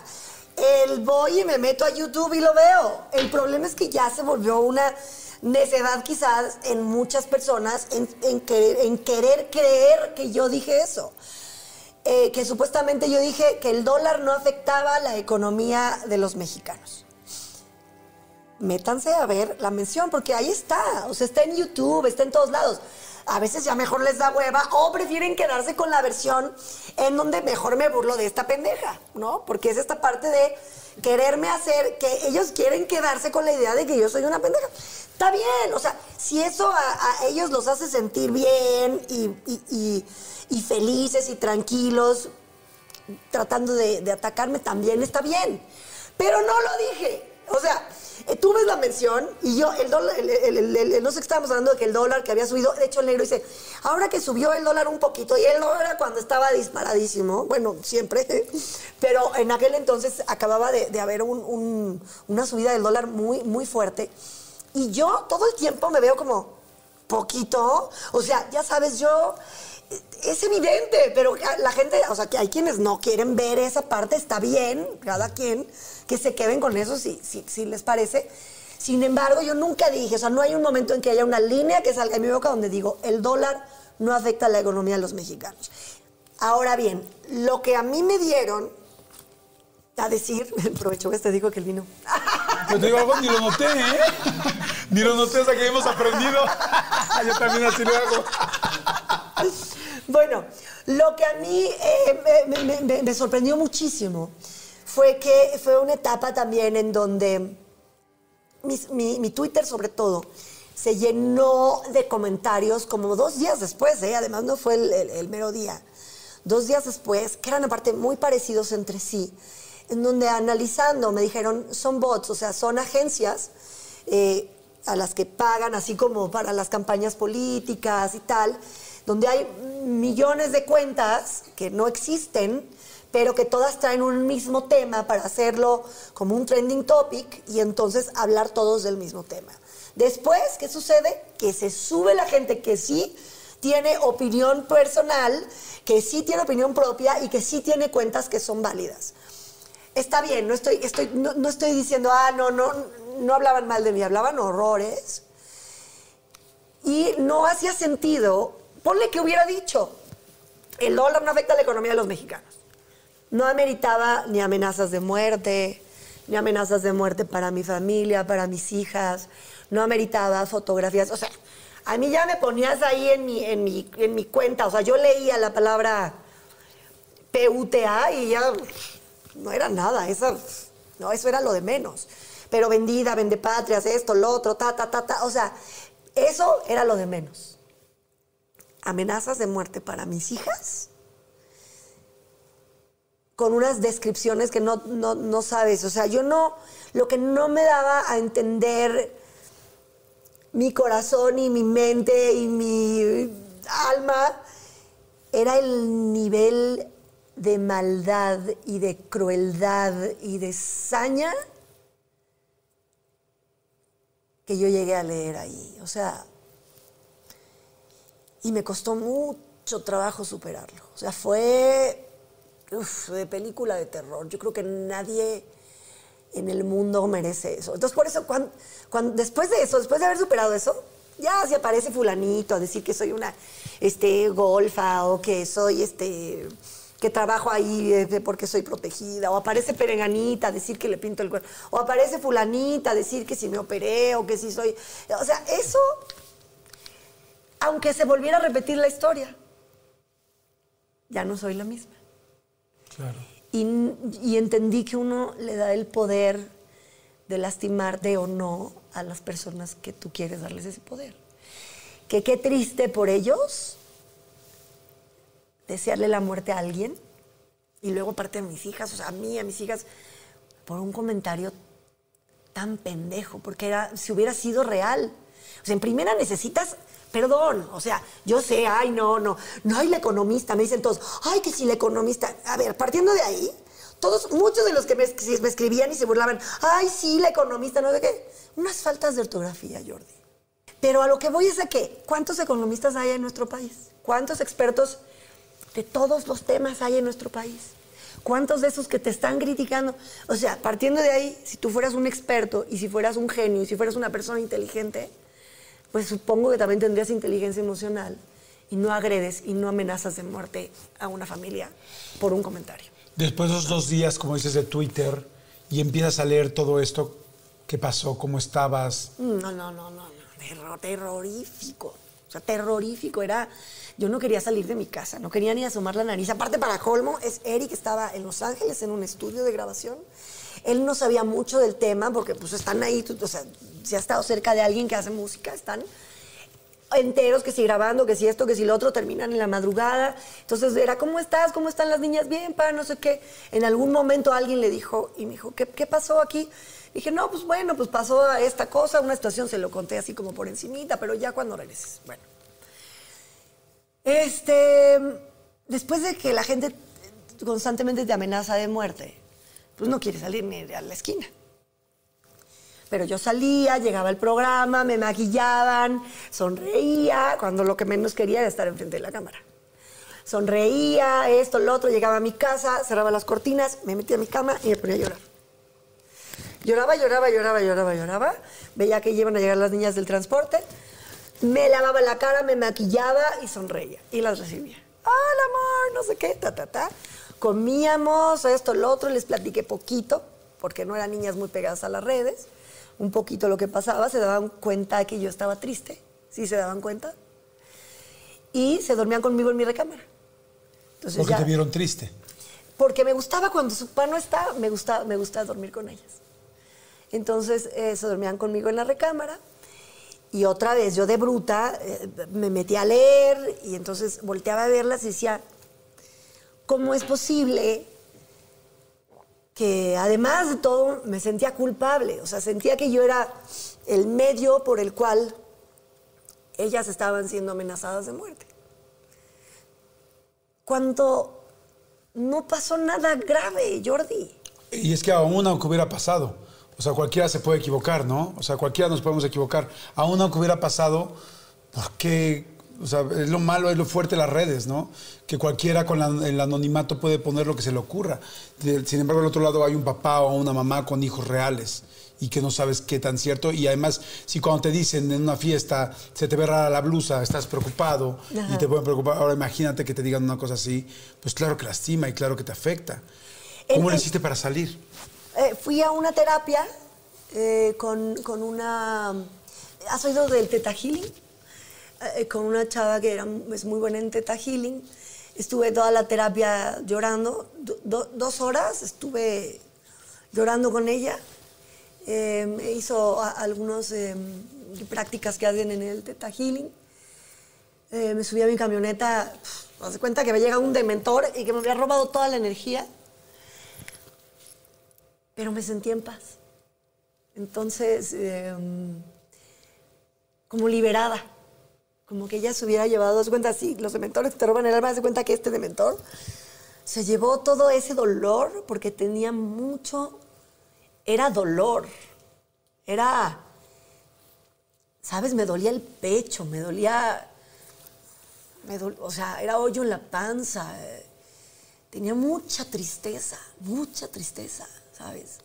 El voy y me meto a YouTube y lo veo. El problema es que ya se volvió una necedad quizás en muchas personas en, en, que, en querer creer que yo dije eso. Eh, que supuestamente yo dije que el dólar no afectaba la economía de los mexicanos. Métanse a ver la mención, porque ahí está. O sea, está en YouTube, está en todos lados. A veces ya mejor les da hueva o prefieren quedarse con la versión en donde mejor me burlo de esta pendeja, ¿no? Porque es esta parte de quererme hacer que ellos quieren quedarse con la idea de que yo soy una pendeja. Está bien, o sea, si eso a, a ellos los hace sentir bien y, y, y, y felices y tranquilos, tratando de, de atacarme, también está bien. Pero no lo dije. O sea, tú ves la mención y yo, el dólar, el, el, el, el, el, no sé qué estábamos hablando de que el dólar que había subido, de hecho el negro dice, ahora que subió el dólar un poquito, y el dólar cuando estaba disparadísimo, bueno, siempre, pero en aquel entonces acababa de, de haber un, un, una subida del dólar muy, muy fuerte, y yo todo el tiempo me veo como, poquito, o sea, ya sabes, yo... Es evidente, pero la gente, o sea, que hay quienes no quieren ver esa parte, está bien, cada quien, que se queden con eso si, si, si les parece. Sin embargo, yo nunca dije, o sea, no hay un momento en que haya una línea que salga de mi boca donde digo, el dólar no afecta a la economía de los mexicanos. Ahora bien, lo que a mí me dieron a decir, aprovecho que te digo que el vino. Yo te digo algo, ni lo noté, ¿eh? Ni lo noté hasta que hemos aprendido. Yo también así lo hago. Bueno, lo que a mí eh, me, me, me, me sorprendió muchísimo fue que fue una etapa también en donde mi, mi, mi Twitter, sobre todo, se llenó de comentarios como dos días después, ¿eh? Además no fue el, el, el mero día, dos días después, que eran aparte muy parecidos entre sí, en donde analizando me dijeron, son bots, o sea, son agencias eh, a las que pagan así como para las campañas políticas y tal, donde hay millones de cuentas que no existen, pero que todas traen un mismo tema para hacerlo como un trending topic y entonces hablar todos del mismo tema. Después, ¿qué sucede? Que se sube la gente que sí tiene opinión personal, que sí tiene opinión propia y que sí tiene cuentas que son válidas. Está bien, no estoy, estoy, no, no estoy diciendo, ah, no, no, no hablaban mal de mí, hablaban horrores. Y no hacía sentido... Ponle que hubiera dicho, el dólar no afecta a la economía de los mexicanos. No ameritaba ni amenazas de muerte, ni amenazas de muerte para mi familia, para mis hijas, no ameritaba fotografías. O sea, a mí ya me ponías ahí en mi, en mi, en mi cuenta, o sea, yo leía la palabra P U T A y ya no era nada, eso, no, eso era lo de menos. Pero vendida, vendepatrias, esto, lo otro, ta, ta, ta, ta, o sea, eso era lo de menos. Amenazas de muerte para mis hijas con unas descripciones que no, no, no sabes. O sea, yo no... Lo que no me daba a entender mi corazón y mi mente y mi alma era el nivel de maldad y de crueldad y de saña que yo llegué a leer ahí. O sea... Y me costó mucho trabajo superarlo. O sea, fue uf, de película de terror. Yo creo que nadie en el mundo merece eso. Entonces, por eso, cuando, cuando, después de eso, después de haber superado eso, ya se aparece fulanito a decir que soy una este, golfa o que soy este... que trabajo ahí porque soy protegida, o aparece perenganita a decir que le pinto el cuerpo, o aparece fulanita a decir que si me operé, o que si soy... O sea, eso, aunque se volviera a repetir la historia, ya no soy la misma. Claro. Y, y entendí que uno le da el poder de lastimarte o no a las personas que tú quieres darles ese poder. Que qué triste por ellos... desearle la muerte a alguien y luego aparte a mis hijas, o sea, a mí, a mis hijas, por un comentario tan pendejo, porque era, si hubiera sido real. O sea, en primera necesitas perdón, o sea, yo sé, ay, no, no, no hay la economista, me dicen todos, ay, que si la economista, a ver, partiendo de ahí, todos, muchos de los que me, me escribían y se burlaban, ay, sí, la economista, no sé qué, unas faltas de ortografía, Jordi. Pero a lo que voy es a que, ¿cuántos economistas hay en nuestro país? ¿Cuántos expertos de todos los temas hay en nuestro país? ¿Cuántos de esos que te están criticando? O sea, partiendo de ahí, si tú fueras un experto y si fueras un genio y si fueras una persona inteligente, pues supongo que también tendrías inteligencia emocional y no agredes y no amenazas de muerte a una familia por un comentario. Después de esos dos días, como dices, de Twitter, y empiezas a leer todo esto, ¿qué pasó? ¿Cómo estabas? No, no, no, no, no. Terror, terrorífico. O sea, terrorífico, era... Yo no quería salir de mi casa, no quería ni asomar la nariz. Aparte, para colmo, es Eric estaba en Los Ángeles en un estudio de grabación. Él no sabía mucho del tema porque, pues, están ahí, tú, o sea, si ha estado cerca de alguien que hace música, están enteros, que si grabando, que si esto, que si lo otro, terminan en la madrugada. Entonces, era, ¿cómo estás? ¿Cómo están las niñas? Bien, pa, no sé qué. En algún momento alguien le dijo, y me dijo, ¿qué, qué pasó aquí? Dije, no, pues bueno, pues pasó esta cosa, una situación, se lo conté así como por encimita, pero ya cuando regreses, bueno. Este, después de que la gente constantemente te amenaza de muerte, pues no quiere salir ni a la esquina. Pero yo salía, llegaba al programa, me maquillaban, sonreía, cuando lo que menos quería era estar enfrente de la cámara. Sonreía, esto, lo otro, llegaba a mi casa, cerraba las cortinas, me metía a mi cama y me ponía a llorar. Lloraba, lloraba, lloraba, lloraba, lloraba. Veía que iban a llegar las niñas del transporte. Me lavaba la cara, me maquillaba y sonreía. Y las recibía. Hola, amor, no sé qué, ta, ta, ta. Comíamos esto, lo otro. Les platiqué poquito, porque no eran niñas muy pegadas a las redes. Un poquito lo que pasaba. Se daban cuenta que yo estaba triste. Sí, se daban cuenta. Y se dormían conmigo en mi recámara. Entonces, ¿por qué ya te vieron triste? Porque me gustaba cuando su papá no está, me gustaba, me gustaba dormir con ellas. Entonces, eh, se dormían conmigo en la recámara y otra vez, yo de bruta, eh, me metí a leer y entonces volteaba a verlas y decía, ¿cómo es posible que además de todo me sentía culpable? O sea, sentía que yo era el medio por el cual ellas estaban siendo amenazadas de muerte. Cuando no pasó nada grave, Jordi. Y es que aún aunque hubiera pasado, o sea, cualquiera se puede equivocar, ¿no? O sea, cualquiera nos podemos equivocar. Aún aunque hubiera pasado, ¿por qué? O sea, es lo malo, es lo fuerte de las redes, ¿no? Que cualquiera con la, el anonimato puede poner lo que se le ocurra. Sin embargo, al otro lado hay un papá o una mamá con hijos reales y que no sabes qué tan cierto. Y además, si cuando te dicen en una fiesta, se te ve rara la blusa, estás preocupado. Ajá. Y te pueden preocupar. Ahora imagínate que te digan una cosa así, pues claro que lastima y claro que te afecta. ¿Cómo lo hiciste para salir? Eh, fui a una terapia eh, con, con una... ¿Has oído del Theta Healing? Eh, con una chava que era, es muy buena en Theta Healing. Estuve toda la terapia llorando. Do, do, dos horas estuve llorando con ella. Eh, me hizo algunas eh, prácticas que hacen en el Theta Healing. Eh, me subí a mi camioneta. Pff, me hace cuenta que me llega un dementor y que me había robado toda la energía. Pero me sentí en paz. Entonces, eh, como liberada, como que ella se hubiera llevado, se cuenta así, los dementores te roban el alma, se cuenta que este dementor se llevó todo ese dolor porque tenía mucho, era dolor, era, ¿sabes? Me dolía el pecho, me dolía, me dol, o sea, era hoyo en la panza, tenía mucha tristeza, mucha tristeza. ¿Sabes?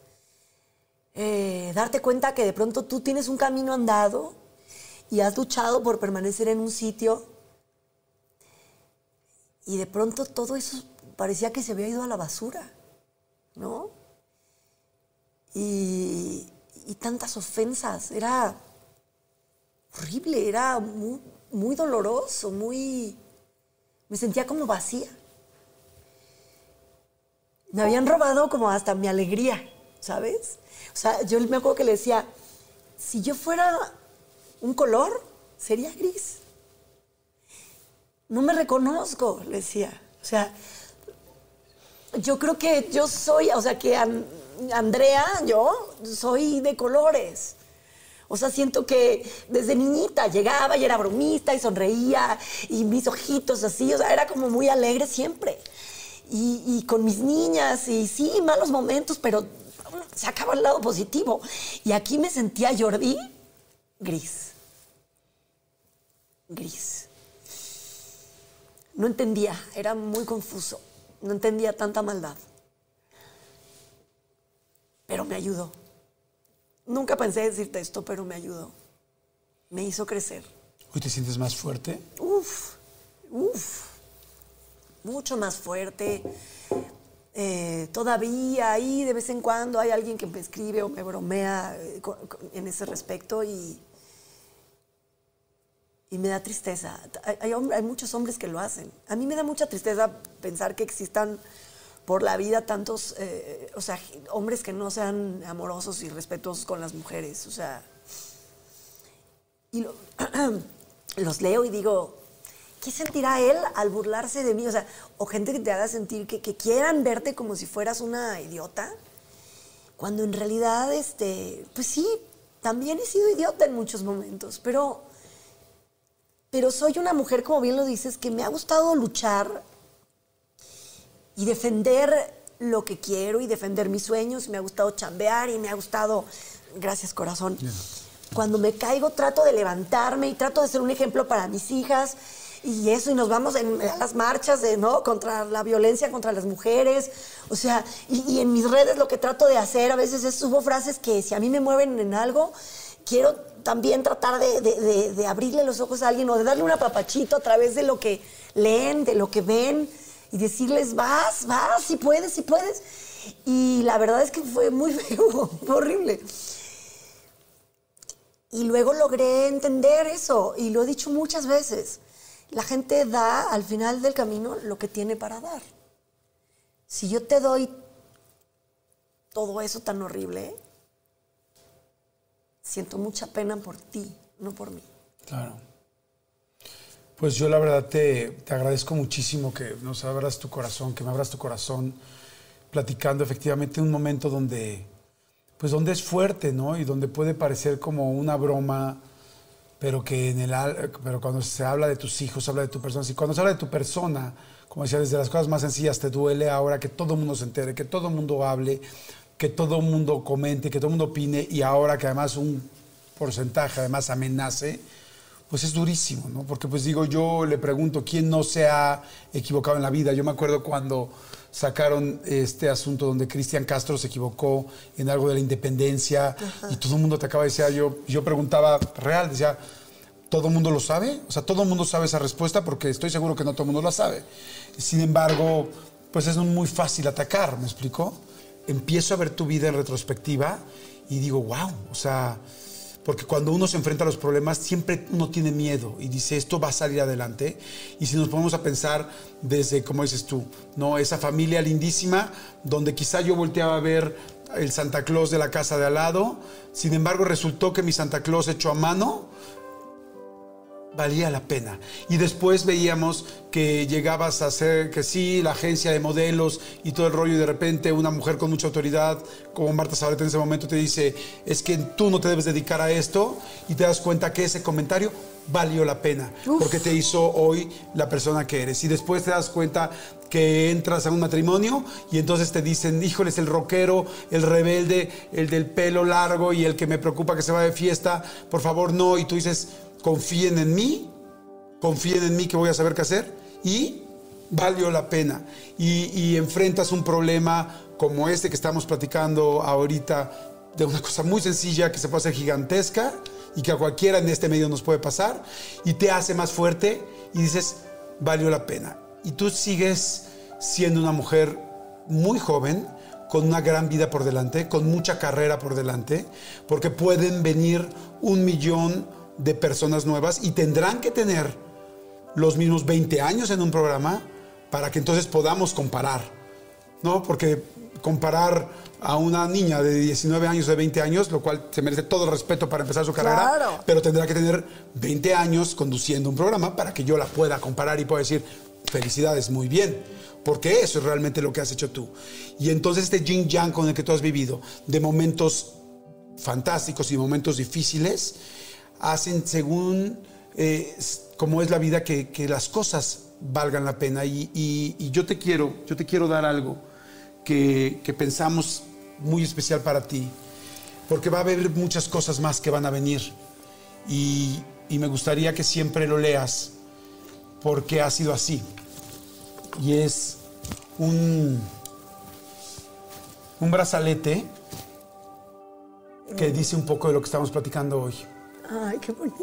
Eh, darte cuenta que de pronto tú tienes un camino andado y has luchado por permanecer en un sitio y de pronto todo eso parecía que se había ido a la basura, ¿no? Y, y tantas ofensas, era horrible, era muy, muy doloroso, muy... me sentía como vacía. Me habían robado como hasta mi alegría, ¿sabes? O sea, yo me acuerdo que le decía, si yo fuera un color, sería gris. No me reconozco, le decía. O sea, yo creo que yo soy, o sea, que an, Andrea, yo, soy de colores. O sea, siento que desde niñita llegaba y era bromista y sonreía y mis ojitos así, o sea, era como muy alegre siempre. Y, y con mis niñas, y sí, malos momentos, pero se acaba el lado positivo. Y aquí me sentía Jordi gris. Gris. No entendía, era muy confuso. No entendía tanta maldad. Pero me ayudó. Nunca pensé decirte esto, pero me ayudó. Me hizo crecer. ¿Hoy te sientes más fuerte? Uf, uf. Mucho más fuerte. Eh, todavía ahí de vez en cuando hay alguien que me escribe o me bromea en ese respecto y, y me da tristeza. Hay, hay, hay muchos hombres que lo hacen. A mí me da mucha tristeza pensar que existan por la vida tantos eh, o sea, hombres que no sean amorosos y respetuosos con las mujeres. O sea, y lo, los leo y digo... ¿qué sentirá él al burlarse de mí? O sea, o gente que te haga sentir que, que quieran verte como si fueras una idiota, cuando en realidad, este, pues sí, también he sido idiota en muchos momentos, pero, pero soy una mujer, como bien lo dices, que me ha gustado luchar y defender lo que quiero y defender mis sueños, y me ha gustado chambear y me ha gustado... Gracias, corazón. Yeah. Cuando me caigo trato de levantarme y trato de ser un ejemplo para mis hijas. Y eso, y nos vamos en, a las marchas de, ¿no? contra la violencia, contra las mujeres. O sea, y, y en mis redes lo que trato de hacer a veces es subo frases que si a mí me mueven en algo, quiero también tratar de, de, de, de abrirle los ojos a alguien o de darle un apapachito a través de lo que leen, de lo que ven y decirles, vas, vas, si puedes, si puedes. Y la verdad es que fue muy feo, horrible. Y luego logré entender eso y lo he dicho muchas veces. La gente da al final del camino lo que tiene para dar. Si yo te doy todo eso tan horrible, siento mucha pena por ti, no por mí. Claro. Pues yo la verdad te, te agradezco muchísimo que nos abras tu corazón, que me abras tu corazón platicando efectivamente un momento donde, pues donde es fuerte, ¿no? Y donde puede parecer como una broma, pero que en el, pero cuando se habla de tus hijos, se habla de tu persona. Si cuando se habla de tu persona, como decía, desde las cosas más sencillas, te duele ahora que todo el mundo se entere, que todo el mundo hable, que todo el mundo comente, que todo el mundo opine, y ahora que además un porcentaje además amenace, pues es durísimo, ¿no? Porque pues digo, yo le pregunto, ¿quién no se ha equivocado en la vida? Yo me acuerdo cuando sacaron este asunto donde Cristian Castro se equivocó en algo de la independencia. Ajá. Y todo el mundo te acaba de decir, yo, yo preguntaba real, decía, ¿todo el mundo lo sabe? O sea, todo el mundo sabe esa respuesta porque estoy seguro que no todo el mundo la sabe. Sin embargo, pues es muy fácil atacar, ¿me explico? Empiezo a ver tu vida en retrospectiva y digo, wow, o sea, porque cuando uno se enfrenta a los problemas, siempre uno tiene miedo y dice, esto va a salir adelante. Y si nos ponemos a pensar desde, como dices tú, ¿no? Esa familia lindísima, donde quizá yo volteaba a ver el Santa Claus de la casa de al lado, sin embargo, resultó que mi Santa Claus hecho a mano valía la pena. Y después veíamos que llegabas a hacer, que sí, la agencia de modelos y todo el rollo, y de repente una mujer con mucha autoridad, como Martha Zabaleta en ese momento, te dice, es que tú no te debes dedicar a esto, y te das cuenta que ese comentario valió la pena, uf, porque te hizo hoy la persona que eres. Y después te das cuenta que entras a un matrimonio y entonces te dicen, híjoles, el rockero, el rebelde, el del pelo largo y el que me preocupa que se va de fiesta, por favor, no. Y tú dices, confíen en mí, confíen en mí que voy a saber qué hacer, y valió la pena. Y, y enfrentas un problema como este que estamos platicando ahorita, de una cosa muy sencilla que se puede hacer gigantesca, y que a cualquiera en este medio nos puede pasar, y te hace más fuerte y dices, valió la pena. Y tú sigues siendo una mujer muy joven, con una gran vida por delante, con mucha carrera por delante, porque pueden venir un millón de personas nuevas y tendrán que tener los mismos veinte años en un programa para que entonces podamos comparar, ¿no? Porque comparar a una niña de diecinueve años, de veinte años, lo cual se merece todo el respeto para empezar su carrera, claro, pero tendrá que tener veinte años conduciendo un programa para que yo la pueda comparar y pueda decir, felicidades, muy bien, porque eso es realmente lo que has hecho tú. Y entonces este yin-yang con el que tú has vivido, de momentos fantásticos y momentos difíciles, hacen según eh, como es la vida que, que las cosas valgan la pena. Y, y, y yo te quiero, yo te quiero dar algo que, que pensamos muy especial para ti, porque va a haber muchas cosas más que van a venir. Y, y me gustaría que siempre lo leas, porque ha sido así. Y es un, un brazalete que dice un poco de lo que estamos platicando hoy. Ay, qué bonito.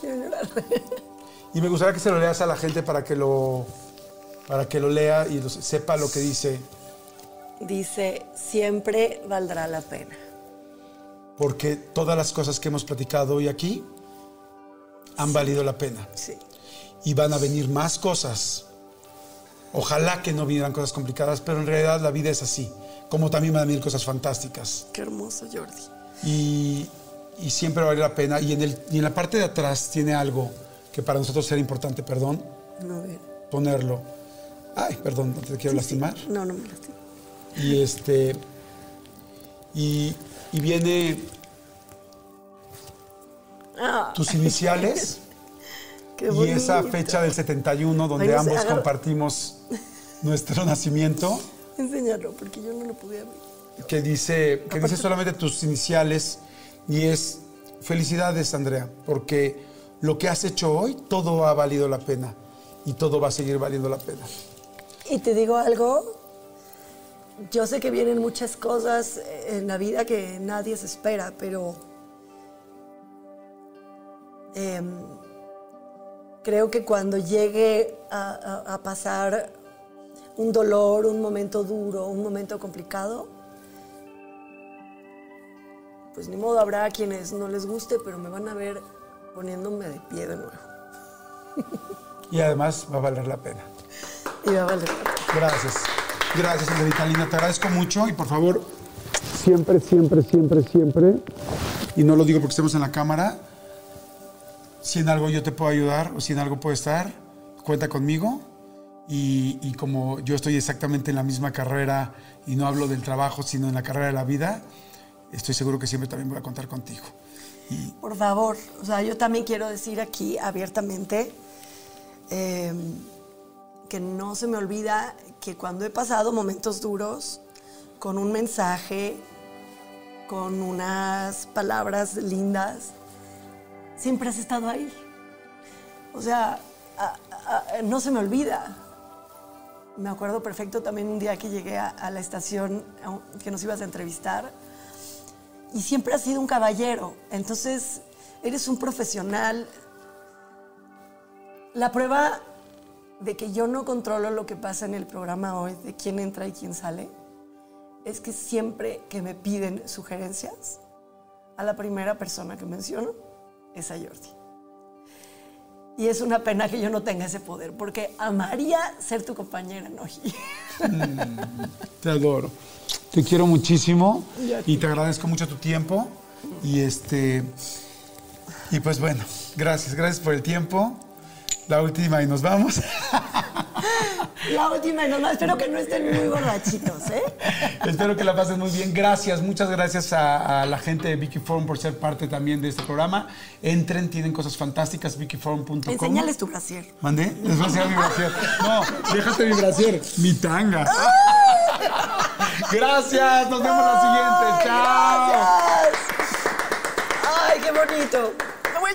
Quiero llorar. Y me gustaría que se lo leas a la gente para que lo, para que lo lea y lo, sepa lo que dice. Dice, siempre valdrá la pena. Porque todas las cosas que hemos platicado hoy aquí han sí. valido la pena. Sí. Y van a venir más cosas. Ojalá que no vinieran cosas complicadas, pero en realidad la vida es así. Como también van a venir cosas fantásticas. Qué hermoso, Jordi. Y, y siempre vale la pena. Y en, el, y en la parte de atrás tiene algo que para nosotros era importante, perdón. No, bien. Ponerlo. Ay, perdón, ¿no te quiero sí, lastimar? Sí. No, no me lastimo. Y este... Y, y viene... Ah. Tus iniciales... Qué bonito. Y esa fecha del setenta y uno, donde Ay, no sé, ambos agarro. compartimos nuestro nacimiento. Enséñalo, porque yo no lo podía ver. Que dice, que dice solamente tus iniciales, y es, felicidades, Andrea, porque lo que has hecho hoy, todo ha valido la pena, y todo va a seguir valiendo la pena. Y te digo algo, yo sé que vienen muchas cosas en la vida que nadie se espera, pero... Eh, Creo que cuando llegue a, a, a pasar un dolor, un momento duro, un momento complicado, pues ni modo, habrá a quienes no les guste, pero me van a ver poniéndome de pie de nuevo. Y además va a valer la pena. Y va a valer la pena. Gracias. Gracias, Andrea Lina. Te agradezco mucho y por favor, siempre, siempre, siempre, siempre, y no lo digo porque estemos en la cámara, si en algo yo te puedo ayudar o si en algo puedo estar, cuenta conmigo. Y, y como yo estoy exactamente en la misma carrera, y no hablo del trabajo, sino en la carrera de la vida, estoy seguro que siempre también voy a contar contigo. Y... Por favor, o sea, yo también quiero decir aquí abiertamente eh, que no se me olvida que cuando he pasado momentos duros, con un mensaje, con unas palabras lindas, siempre has estado ahí. O sea, a, a, no se me olvida. Me acuerdo perfecto también un día que llegué a, a la estación a, que nos ibas a entrevistar, y siempre has sido un caballero. Entonces, eres un profesional. La prueba de que yo no controlo lo que pasa en el programa hoy, de quién entra y quién sale, es que siempre que me piden sugerencias, a la primera persona que menciono, es a Jordi. Y es una pena que yo no tenga ese poder, porque amaría ser tu compañera, ¿no? Mm, te adoro. Te quiero muchísimo y te agradezco mucho tu tiempo. Y este... Y pues bueno, gracias, gracias por el tiempo. La última y nos vamos. La última y nos vamos. Espero que no estén muy borrachitos, ¿eh? Espero que la pasen muy bien. Gracias, muchas gracias a, a la gente de Vicky Forum por ser parte también de este programa. Entren, tienen cosas fantásticas, vicky forum punto com. Enséñales tu brasier. ¿Mandé? Les voy a enseñar mi brasier. No, déjate mi brasier. Mi tanga. Gracias, nos vemos la siguiente. ¡Chao! Gracias. ¡Ay, qué bonito! Voy a